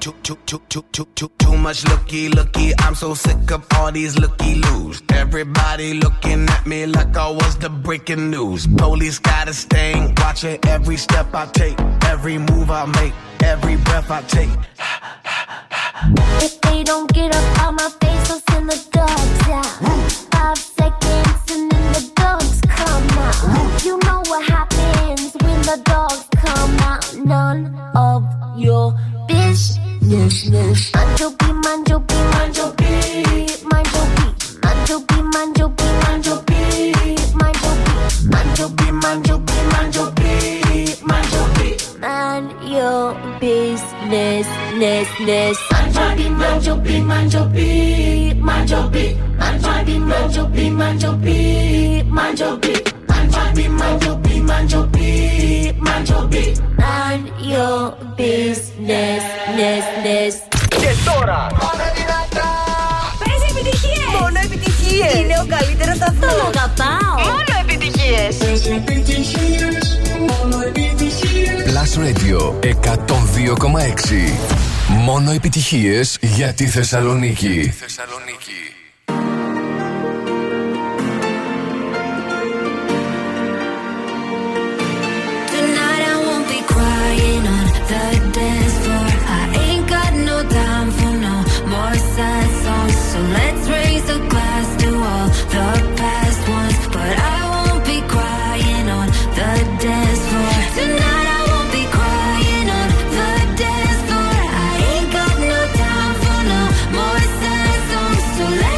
Too, too, too, too, too much looky, looky. I'm so sick of all these looky-loos. Everybody looking at me like I was the breaking news. Police got a stain, watching every step I take, every move I make, every breath I take. If they don't get up out my face, I'll send the dogs out. Five seconds and then the dogs come out. You know what happens when the dogs come out. None of your business. Yes, yes. Mind your be, mind your be, mind your be, mind your be, mind your be, mind your be, mind your be, mind your be, mind your be, mind your be, mind your be, mind your business, business. Mind your be, mind your be, mind your be, mind your be, mind your be, mind your be, mind your be, mind your be. Mind your be, mind your be, mind your be, mind your be. Mind your business, business. Και τώρα! Μόνο δυνατά! Παίζει επιτυχίες! Μόνο επιτυχίες! Είναι ο καλύτερος σταθμός! Τον αγαπάω! Μόνο επιτυχίες! Παίζει επιτυχίες! Μόνο επιτυχίες! Plus Radio εκατόν δύο κόμμα έξι. Μόνο επιτυχίες για τη Θεσσαλονίκη. So let's raise a glass to all the past ones, but I won't be crying on the dance floor. Tonight I won't be crying on the dance floor. I ain't got no time for no more sad songs, so let's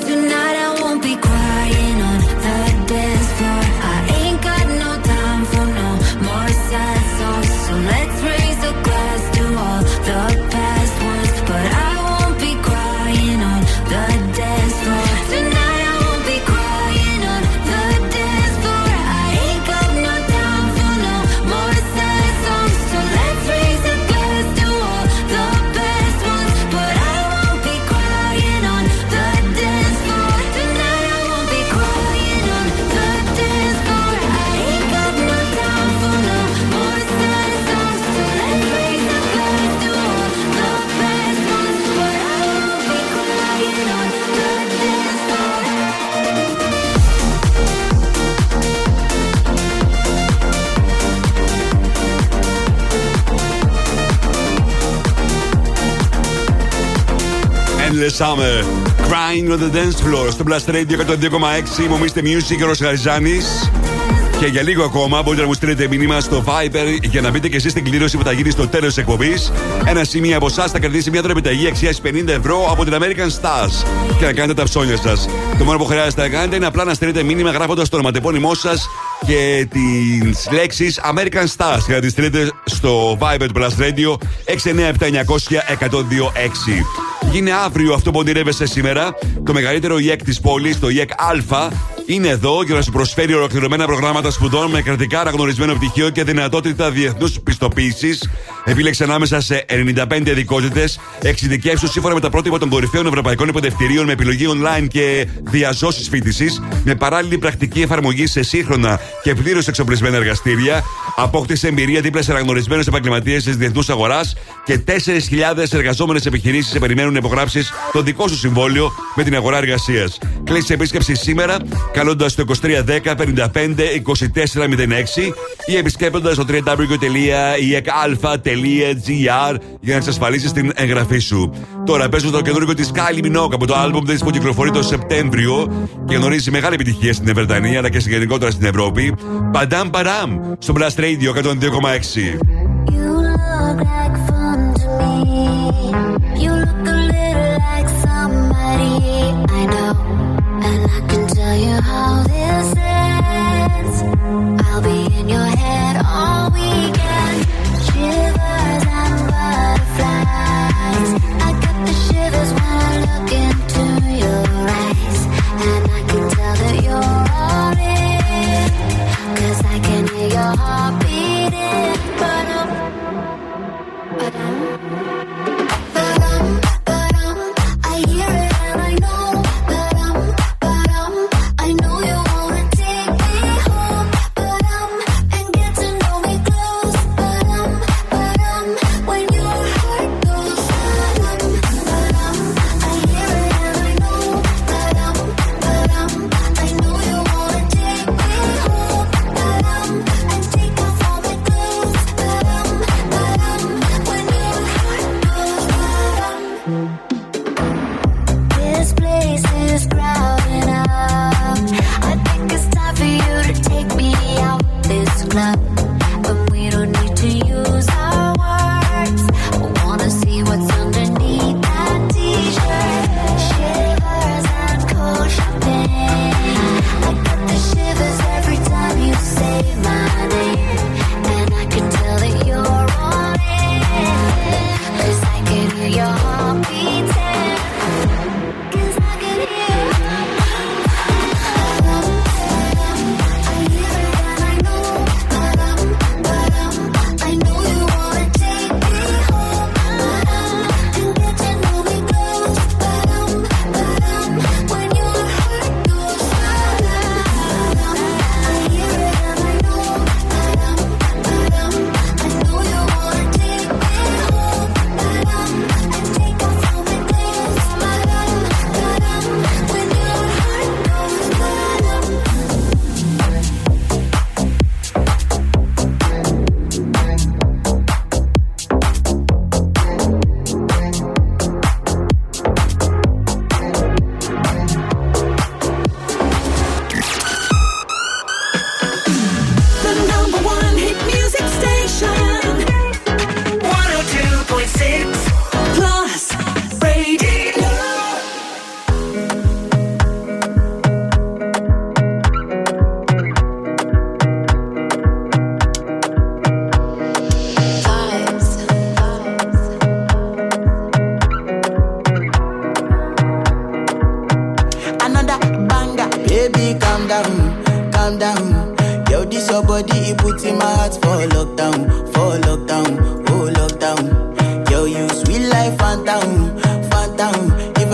Tonight I won't be crying on the dance floor. I ain't got no time for no more sad songs. So let's raise a glass to all the past ones. But I won't be crying on the dance floor. Tonight I won't be crying on the dance floor. I ain't got no time for no more sad songs. So let's raise a glass to all the past ones. But I won't be crying on the dance floor. Tonight I won't be crying on the dance floor. I ain't got no time for no more sad songs. So let's raise a glass to all the past ones. But I won't be crying on the dance floor. Endless Summer, Crying on the Dance Floor στο Blast Radio εκατόν δύο κόμμα έξι. Μου μίστε Music, ο Ρος Χαριζάνης. Και για λίγο ακόμα μπορείτε να μου στείλετε μήνυμα στο Viber για να μπείτε και εσείς στην κλήρωση που θα γίνει στο τέλος της εκπομπής. Ένα σημείο από εσάς θα κερδίσει μια τροπιταγή αξίας πενήντα ευρώ από την American Stars και να κάνετε τα ψώνια σας. Το μόνο που χρειάζεται να κάνετε είναι απλά να στείλετε μήνυμα γράφοντας το ονοματεπώνυμό σας και τις λέξεις American Stars και να τις στείλετε στο Viber του Plus Radio έξι εννιά επτά εννιά μηδέν μηδέν ένα μηδέν έξι. Γίνει αύριο αυτό που ονειρεύεσαι σήμερα. Το μεγαλύτερο ΙΕΚ της πόλης, το ΙΕΚ Α, είναι εδώ για να σου προσφέρει ολοκληρωμένα προγράμματα σπουδών με κρατικά αναγνωρισμένο πτυχίο και δυνατότητα διεθνούς πιστοποίησης. Επίλεξε ανάμεσα σε ενενήντα πέντε ειδικότητες. Εξειδικεύσου σύμφωνα με τα πρότυπα των κορυφαίων ευρωπαϊκών εκπαιδευτηρίων με επιλογή online και διαζώσεις φοιτησης. Με παράλληλη πρακτική εφαρμογή σε σύγχρονα και πλήρως εξοπλισμένα εργαστήρια. Απόκτησε εμπειρία δίπλα σε αναγνωρισμένους επαγγελματίες της διεθνούς αγοράς και τέσσερις χιλιάδες εργαζόμενες επιχειρήσεις σε περιμένουν να υπογράψεις το δικό σου συμβόλαιο με την αγορά εργασίας. Κλείσε επίσκεψη σήμερα καλώντας το είκοσι τρία δέκα πενήντα πέντε είκοσι τέσσερα μηδέν έξι ή επισκέπτοντας το double-u double-u double-u τελεία ι ε κ α τελεία τζι αρ για να εξασφαλίσεις την εγγραφή σου. Τώρα παίζουν το καινούργιο της Kylie Minogue από το άλμπουμ της που κυκλοφορεί το Σεπτέμβριο και γνωρίζει μεγάλη επιτυχία στην Βρετανία αλλά και γενικότερα στην Ευρώπη. Παντάμ παράμ στο Blast Radio εκατόν δύο κόμμα έξι. You look a little like somebody I know, and I can tell you how this ends. I'll be in your head all weekend. Shivers and butterflies. I got the shivers when I look into your eyes, and I can tell that you're all in, 'cause I can hear your heart beating. But I'm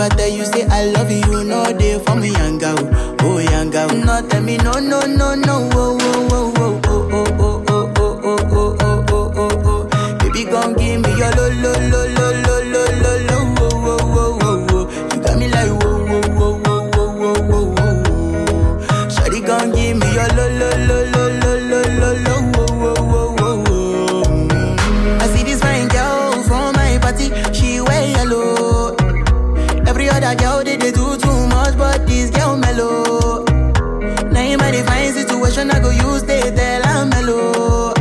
I tell you, say I love you, no day for me, young girl. Oh, young girl, no tell me, no, no, no, no, oh, oh, oh, oh, oh, oh, oh, oh, oh, oh, oh, oh, oh, oh, baby, gon' give me your lo, lo, lo, lo, lo, lo, lo, lo, oh, oh, oh, oh, you got me like, oh, oh, oh, oh, oh, oh, oh, oh, shawty gon' give me your lo, lo, lo, lo, lo, lo, lo, oh. That girl did they do too much, but this girl mellow. Now in my divine situation, I go use they tell I'm mellow.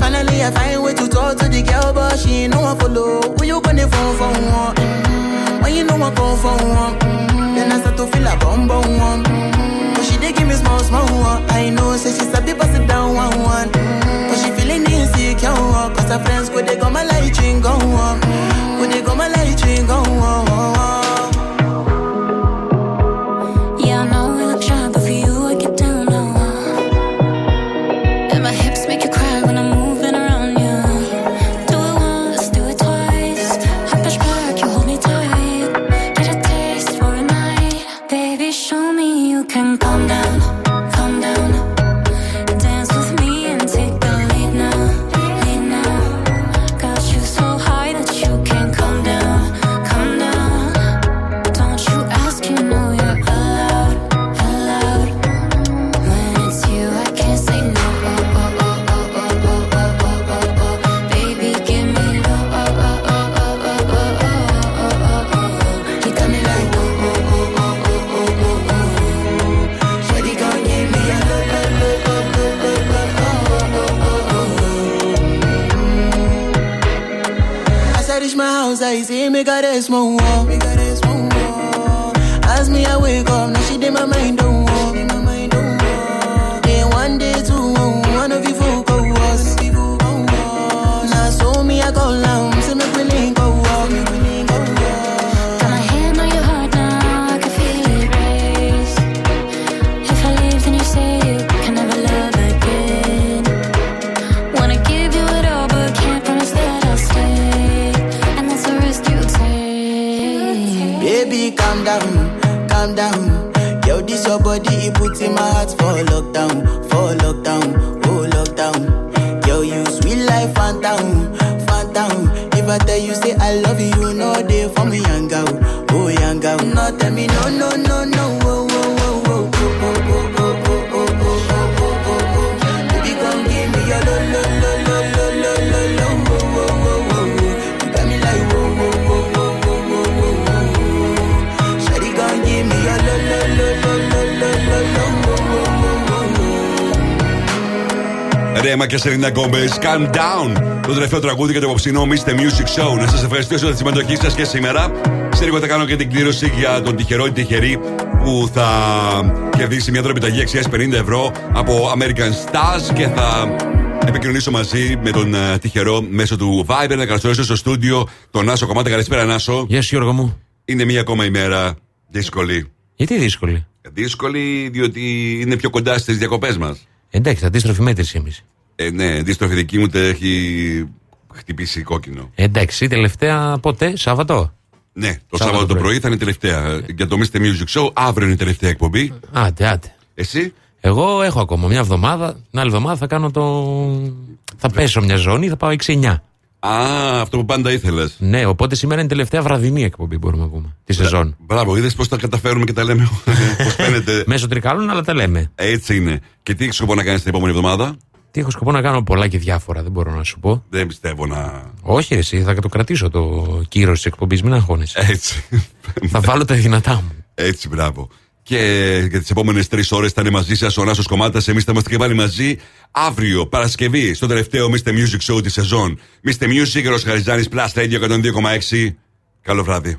Finally, I find way to talk to the girl, but she ain't no one follow. When you gonna phone for one? Mm-hmm. When you know I come for one? Mm-hmm. Then I start to feel a bum bum one. Mm-hmm. But she did give me small small one. I know, say so she's a bit busted down one one. Mm-hmm. But she feeling insecure, cause her friends could they got my light ring go on. Mm-hmm. Could they got my light ring go on. Σελίνα Γκόμπες, Calm Down. Το τελευταίο τραγούδι για το υποψινό Mister Music Show. Να σας ευχαριστήσω για τη συμμετοχή σας και σήμερα. Σε λίγο θα κάνω και την κλήρωση για τον τυχερό ή τυχερή που θα κερδίσει μια τροπιταγή αξίας πενήντα ευρώ από American Stars και θα επικοινωνήσω μαζί με τον τυχερό μέσω του Viber. Να καλωσορίσω στο στούντιο τον Άσο Κομμάτα. Καλησπέρα, Νάσο. Γεια σου, Γιώργο μου. Είναι μια ακόμα ημέρα δύσκολη. Γιατί δύσκολη? Δύσκολη διότι είναι πιο κοντά στις διακοπές μας. Εντάξει, αντίστροφη μέτρηση εμείς. Ε, ναι, αντίστροφη δική μου τε έχει χτυπήσει κόκκινο. Εντάξει, τελευταία πότε, Σάββατο. Ναι, το Σάββατο, Σάββατο το πρωί. πρωί θα είναι τελευταία. Ε. Για το Mister Music Show, αύριο είναι η τελευταία εκπομπή. Άντε, άντε. Εσύ? Εγώ έχω ακόμα μια εβδομάδα. Την άλλη εβδομάδα θα κάνω το. Θα πέσω μια ζώνη, θα πάω έξι εννιά. Α, αυτό που πάντα ήθελες. Ναι, οπότε σήμερα είναι η τελευταία βραδινή εκπομπή, μπορούμε να πούμε. Τη Μπρα, σεζόν. Μπράβο, είδες πώς τα καταφέρουμε και τα λέμε. Πώς φαίνεται. Μέσω τρικάλων, αλλά τα λέμε. Έτσι είναι. Και τι έχεις σκοπό να κάνεις την επόμενη εβδομάδα? Τι έχω σκοπό να κάνω? Πολλά και διάφορα, δεν μπορώ να σου πω. Δεν πιστεύω να. Όχι, εσύ, θα το κρατήσω το κύρος της εκπομπής, μην αγχώνεσαι. Έτσι. Θα βάλω τα δυνατά μου. Έτσι, μπράβο. Και για τις επόμενες τρεις ώρες θα είναι μαζί σας ο Νάσος Κομμάτας. Εμείς θα είμαστε και πάλι μαζί αύριο, Παρασκευή, στο τελευταίο Mister Music Show της σεζόν. Mister Music, Ρος Χαριζάνης, Plus Radio εκατόν δύο κόμμα έξι. Καλό βράδυ.